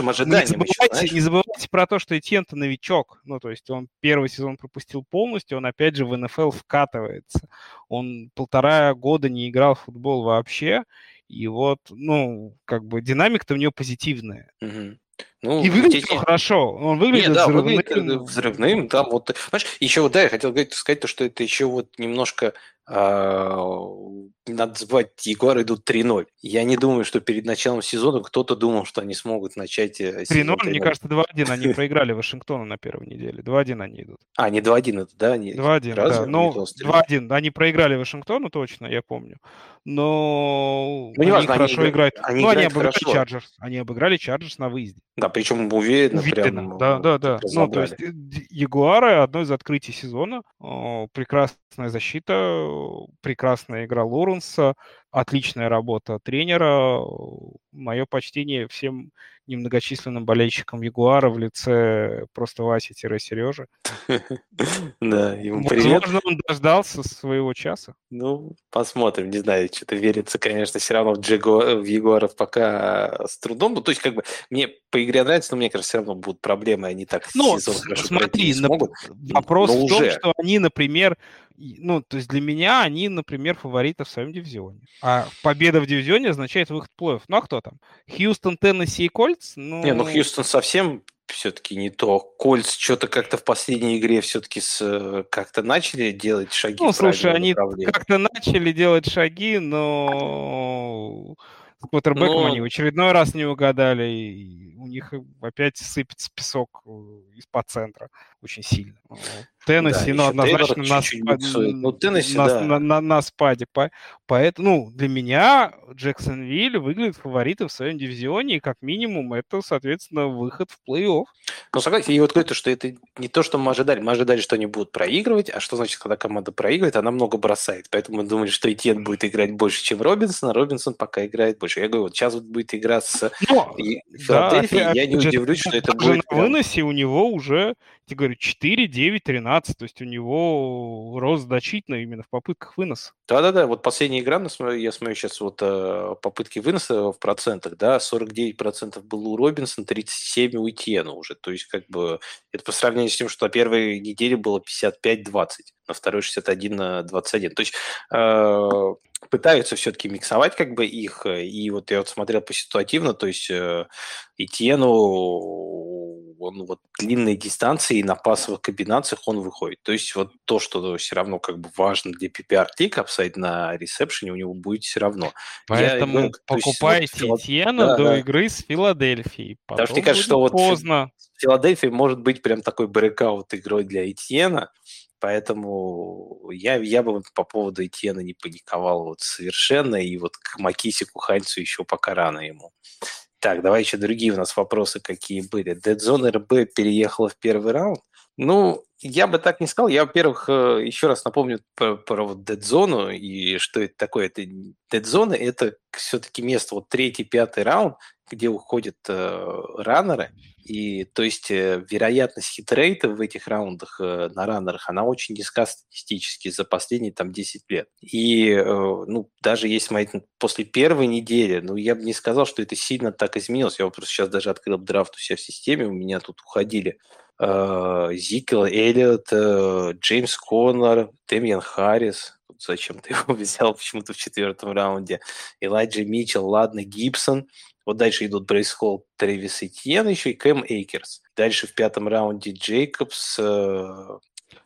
забывайте, еще, не забывайте про то, что Этьен-то новичок. Ну, то есть он первый сезон пропустил полностью, он опять же в эн эф эл вкатывается. Он полтора года не играл в футбол вообще, и вот, ну, как бы динамика-то у него позитивная. Угу. Ну, и выглядит здесь... хорошо, он выглядит, Нет, да, взрывным. выглядит взрывным, да, вот, понимаешь, еще вот, да, я хотел сказать, то, что это еще вот немножко, не надо забывать, Ягуары идут три ноль, я не думаю, что перед началом сезона кто-то думал, что они смогут начать сезон три ноль, мне кажется, два один они проиграли Вашингтону на первой неделе, два один они идут. А, не два один, это, да? два один, да, ну, два один, они проиграли Вашингтону, точно, я помню, но они хорошо играют, ну, они обыграли Чарджерс, они обыграли Чарджерс на выезде. Да, причем уверенно, уверенно прям... Да, да, да. Ну, то есть Ягуары — одно из открытий сезона. Прекрасная защита, прекрасная игра Лоуренса, отличная работа тренера. Мое почтение всем немногочисленным болельщикам Ягуара в лице просто Васи-Сережи. Да, ему привет. Возможно, он дождался своего часа. Ну, посмотрим. Не знаю, что-то верится, конечно, все равно в Ягуаров пока с трудом. Ну, то есть, как бы, мне по игре нравится, но мне кажется, все равно будут проблемы, они так сезон хорошо пройти не смогут. Вопрос в том, что они, например, ну, то есть для меня они, например, фавориты в своем дивизионе. А победа в дивизионе означает выход в плей-офф. Ну, а кто там? Хьюстон, Теннесси и Кольтс? Ну... Не, ну Хьюстон совсем все-таки не то. Кольтс что-то как-то в последней игре все-таки с... как-то начали делать шаги. Ну, слушай, они как-то начали делать шаги, но... С квотербеком Но... они в очередной раз не угадали, и у них опять сыпется песок из-под центра очень сильно. Теннесси, да, ну, однозначно на, спад... ну, Теннесси, на, да. на, на, на спаде. Поэтому, ну, для меня Джексонвиль выглядит фаворитом в своем дивизионе, и как минимум это, соответственно, выход в плей-офф. Ну, согласен, и вот говорит, что это не то, что мы ожидали. Мы ожидали, что они будут проигрывать, а что значит, когда команда проигрывает, она много бросает. Поэтому мы думали, что Этьен будет играть больше, чем Робинсон, а Робинсон пока играет больше. Я говорю, вот сейчас вот будет игра с Филадельфией, да, я не же, удивлюсь, что это будет... На выносе у него уже, я говорю, четыре, девять, тринадцать, то есть у него рост значительный именно в попытках выноса. Да-да-да, вот последняя игра, я смотрю сейчас вот попытки выноса в процентах, да, сорок девять процентов было у Робинсона, тридцать семь процентов у Этьена уже, то есть как бы это по сравнению с тем, что на первой неделе было пятьдесят пять двадцать, на второй шестьдесят один двадцать один, то есть... Э- пытаются все-таки миксовать как бы их, и вот я вот смотрел поситуативно, то есть Этьену он вот длинные дистанции и на пасовых комбинациях он выходит. То есть вот то, что все равно как бы важно для пи пи ар-лиг, апсайд на ресепшене у него будет все равно. Поэтому я, ну, покупайте вот, Тиена да, до да. игры с Филадельфией. Потому что мне кажется, что поздно. Вот Филадельфия может быть прям такой брейкаут игрой для Этьена. Поэтому я, я бы по поводу Этьена не паниковал вот совершенно, и вот к Макисику Хайнцу еще пока рано ему. Так, давай еще другие у нас вопросы какие были. Дэдзон эр бэ переехала в первый раунд. Ну, я бы так не сказал. Я, во-первых, еще раз напомню про, про вот Дэдзону и что это такое. Это Дэдзона – это все-таки место, вот третий, пятый раунд, где уходят э, раннеры. И, то есть, э, вероятность хитрейта в этих раундах э, на раннерах, она очень низка статистически за последние там десять лет. И, э, ну, даже если смотреть после первой недели, ну, я бы не сказал, что это сильно так изменилось. Я вот просто сейчас даже открыл драфт у себя в системе, у меня тут уходили э, Зикел, Эллиот, э, Джеймс Коннор, Демьян Харрис. Зачем ты его взял почему-то в четвертом раунде? Элайджа Митчелл, Ладна Гибсон. Вот дальше идут Брис Холл, Трэвис Этьен еще и Кэм Эйкерс. Дальше в пятом раунде Джейкобс. Э,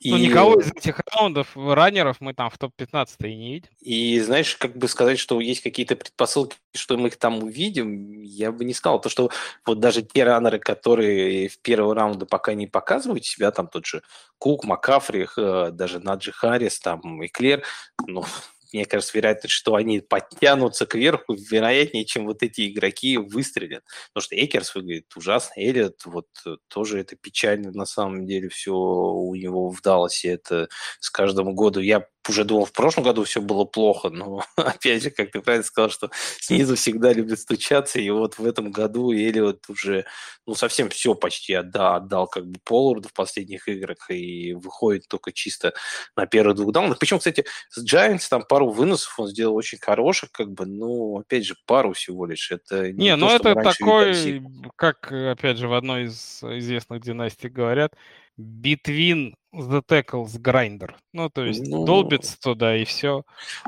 ну, и... никого из этих раундов, раннеров мы там в топ пятнадцать и не видим. И, знаешь, как бы сказать, что есть какие-то предпосылки, что мы их там увидим, я бы не сказал. То, что вот даже те раннеры, которые в первого раунда пока не показывают себя, там тот же Кук, Макафри, даже Наджи Харрис, там Эклер, ну... Мне кажется, вероятность, что они подтянутся кверху, вероятнее, чем вот эти игроки выстрелят. Потому что Экерс выглядит ужасно, Эллиот, вот тоже это печально на самом деле все у него в Далласе. Это с каждым годом. Я уже думал, в прошлом году все было плохо, но опять же, как ты правильно сказал, что снизу всегда любят стучаться, и вот в этом году Эллиот уже ну совсем все почти отдал, отдал как бы Полларду в последних играх и выходит только чисто на первых двух даунах. Причем, кстати, с Giants там пару выносов он сделал очень хороших, как бы, ну, опять же, пару всего лишь. Это не, не ну то, это такой, видали. Как, опять же, в одной из известных династий говорят, between the tackles grinder. Ну, то есть ну, долбится туда и все.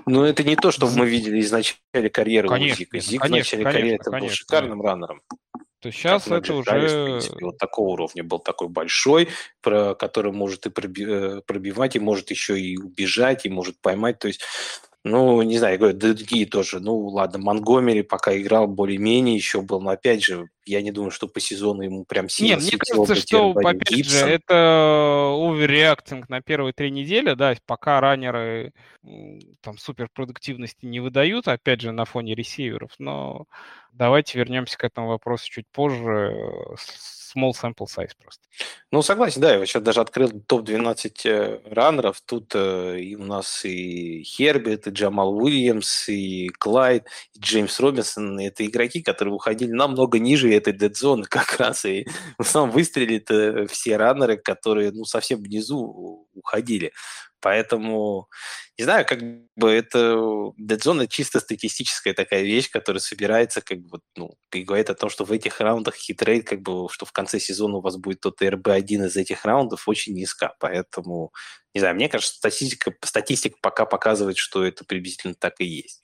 Ну, это не то, что мы видели из начала карьеры у Зика. Зик в начале карьеры был конечно. шикарным раннером. То сейчас как это уже... В принципе, вот такого уровня был такой большой, про который может и пробивать, и может еще и убежать, и может поймать. То есть, ну, не знаю, я говорю, другие тоже. Ну, ладно, Монгомери пока играл более-менее еще был, но опять же, я не думаю, что по сезону ему прям сильно... Нет, мне кажется, что, опять Гибсон. же, это оверреактинг на первые три недели, да, пока раннеры там суперпродуктивности не выдают, опять же, на фоне ресиверов, но давайте вернемся к этому вопросу чуть позже, small sample size просто. Ну, согласен, да, я сейчас даже открыл топ двенадцать раннеров, тут э, и у нас и Херберт, и Джамал Уильямс, и Клайд, и Джеймс Робинсон, это игроки, которые уходили намного ниже этой дедзоны как раз, и сам выстрелит все раннеры, которые, ну, совсем внизу уходили. Поэтому, не знаю, как бы это дедзона чисто статистическая такая вещь, которая собирается, как бы, ну, и говорит о том, что в этих раундах хитрейт, как бы, что в конце сезона у вас будет тот эр бэ один из этих раундов, очень низка. Поэтому, не знаю, мне кажется, статистика, статистика пока показывает, что это приблизительно так и есть.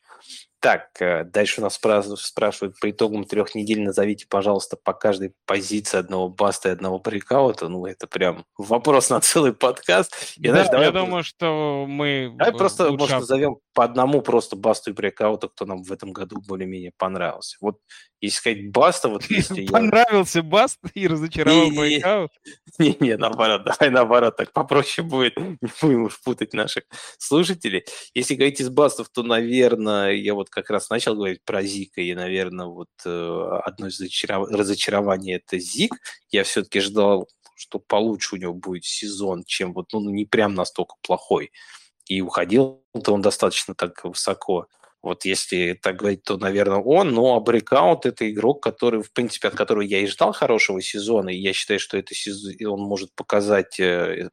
Так, дальше у нас спрашивают, по итогам трех недель назовите, пожалуйста, по каждой позиции одного баста и одного брейкаута. Ну, это прям вопрос на целый подкаст. И, да, знаешь, давай я просто... думаю, что мы... Давай просто, лучше... может, назовем по одному просто басту и брейкауту, кто нам в этом году более-менее понравился. Вот, если сказать баста, вот если понравился баст и разочаровал брейкаут? Не-не, наоборот, давай наоборот, так попроще будет. Не будем уж путать наших слушателей. Если говорить из бастов, то, наверное, я вот как раз начал говорить про Зика, и, наверное, вот э, одно из зачаров... разочарований – это Зик. Я все-таки ждал, что получше у него будет сезон, чем вот, ну, не прям настолько плохой. И уходил-то он достаточно так высоко. Вот если так говорить, то, наверное, он. Ну, а брейкаут – это игрок, который, в принципе, от которого я и ждал хорошего сезона. И я считаю, что это сезон, он может показать,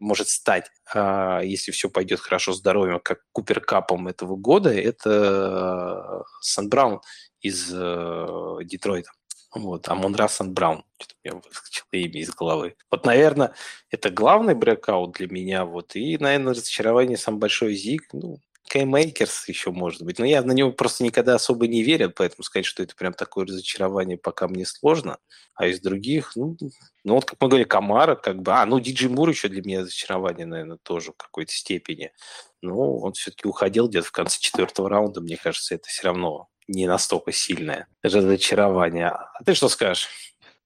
может стать, если все пойдет хорошо здоровьем, как Купер-капом этого года. Это Сан Браун из Детройта. Вот, Амон-Ра Сант Браун. Что-то у меня выскочило имя из головы. Вот, наверное, это главный брейкаут для меня. Вот. И, наверное, разочарование сам большой Зик. Ну, Кай Мейкерс еще может быть. Но я на него просто никогда особо не верил, поэтому сказать, что это прям такое разочарование, пока мне сложно. А из других, ну, ну вот, как мы говорили, Камара, как бы... А, ну, Диджей Мур еще для меня разочарование, наверное, тоже в какой-то степени. Но он все-таки уходил где-то в конце четвертого раунда, мне кажется, это все равно не настолько сильное разочарование. А ты что скажешь?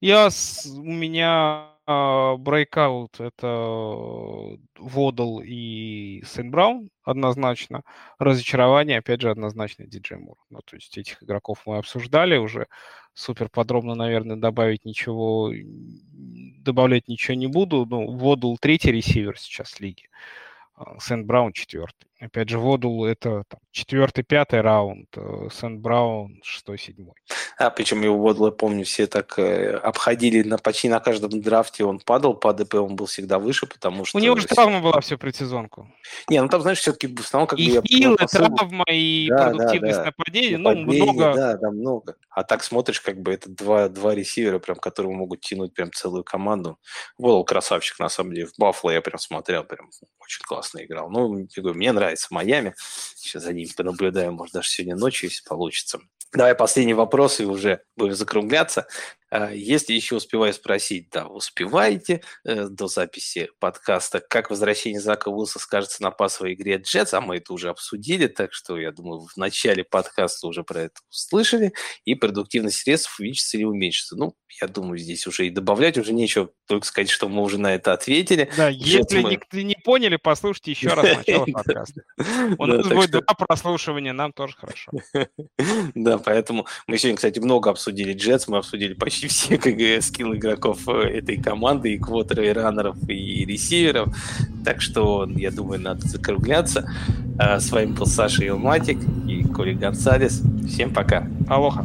Я... У меня... Брейкаут uh, – это Водл и Сейнт Браун однозначно. Разочарование, опять же, однозначно Диджей Мур. Ну, то есть этих игроков мы обсуждали уже. Супер подробно, наверное, добавить ничего, добавлять ничего не буду. Ну, Водл – третий ресивер сейчас в лиге. Сейнт Браун – четвертый. Опять же, Водл – это там, четвертый, пятый раунд. Сейнт Браун – шестой, седьмой. А, причем его Водл, я помню, все так э, обходили на, почти на каждом драфте. Он падал по АДП, он был всегда выше, потому что... У него же травма была всю предсезонку. Не, ну там, знаешь, все-таки в основном... Как и бы, силы, я, травма, и да, продуктивность да, да. нападения. Ну, много. Да, да, много. А так смотришь, как бы это два, два ресивера, прям, которые могут тянуть прям целую команду. Водл красавчик, на самом деле. В Баффало я прям смотрел, прям очень классно играл. Ну, мне нравится. Нравится Майами. Сейчас за ним понаблюдаем, может, даже сегодня ночью, если получится. Давай последний вопрос, и уже будем закругляться. Если еще успеваю спросить, да, успеваете до записи подкаста, как возвращение Зака Уилсона скажется на пасовой игре Джетс, а мы это уже обсудили, так что, я думаю, в начале подкаста уже про это услышали, и продуктивность средств увеличится или уменьшится. Ну, я думаю, здесь уже и добавлять уже нечего, только сказать, что мы уже на это ответили. Да, Джетс если мы... не, не поняли, послушайте еще раз начало подкаста. У нас будет два прослушивания, нам тоже хорошо. Да, поэтому мы сегодня, кстати, много обсудили Джетс, мы обсудили почти все скиллы игроков этой команды, и квотеров, и раннеров, и ресиверов. Так что, я думаю, надо закругляться. С вами был Саша Илматик и Коля Гонсалес. Всем пока. Алоха.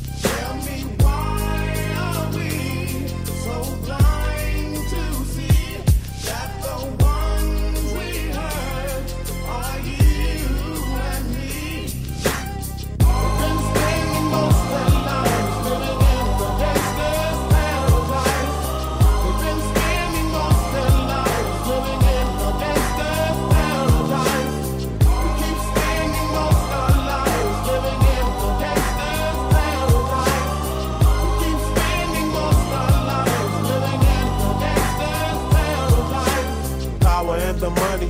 Tell me why are we so blind to see that the ones we hurt are you and me? We've been spending most of our lives living in the gangster's paradise. We've been spending most of our lives living in the gangster's paradise. We keep spending most of our lives living in the gangster's paradise. We keep spending most of our lives living in the gangster's paradise. Power and the money,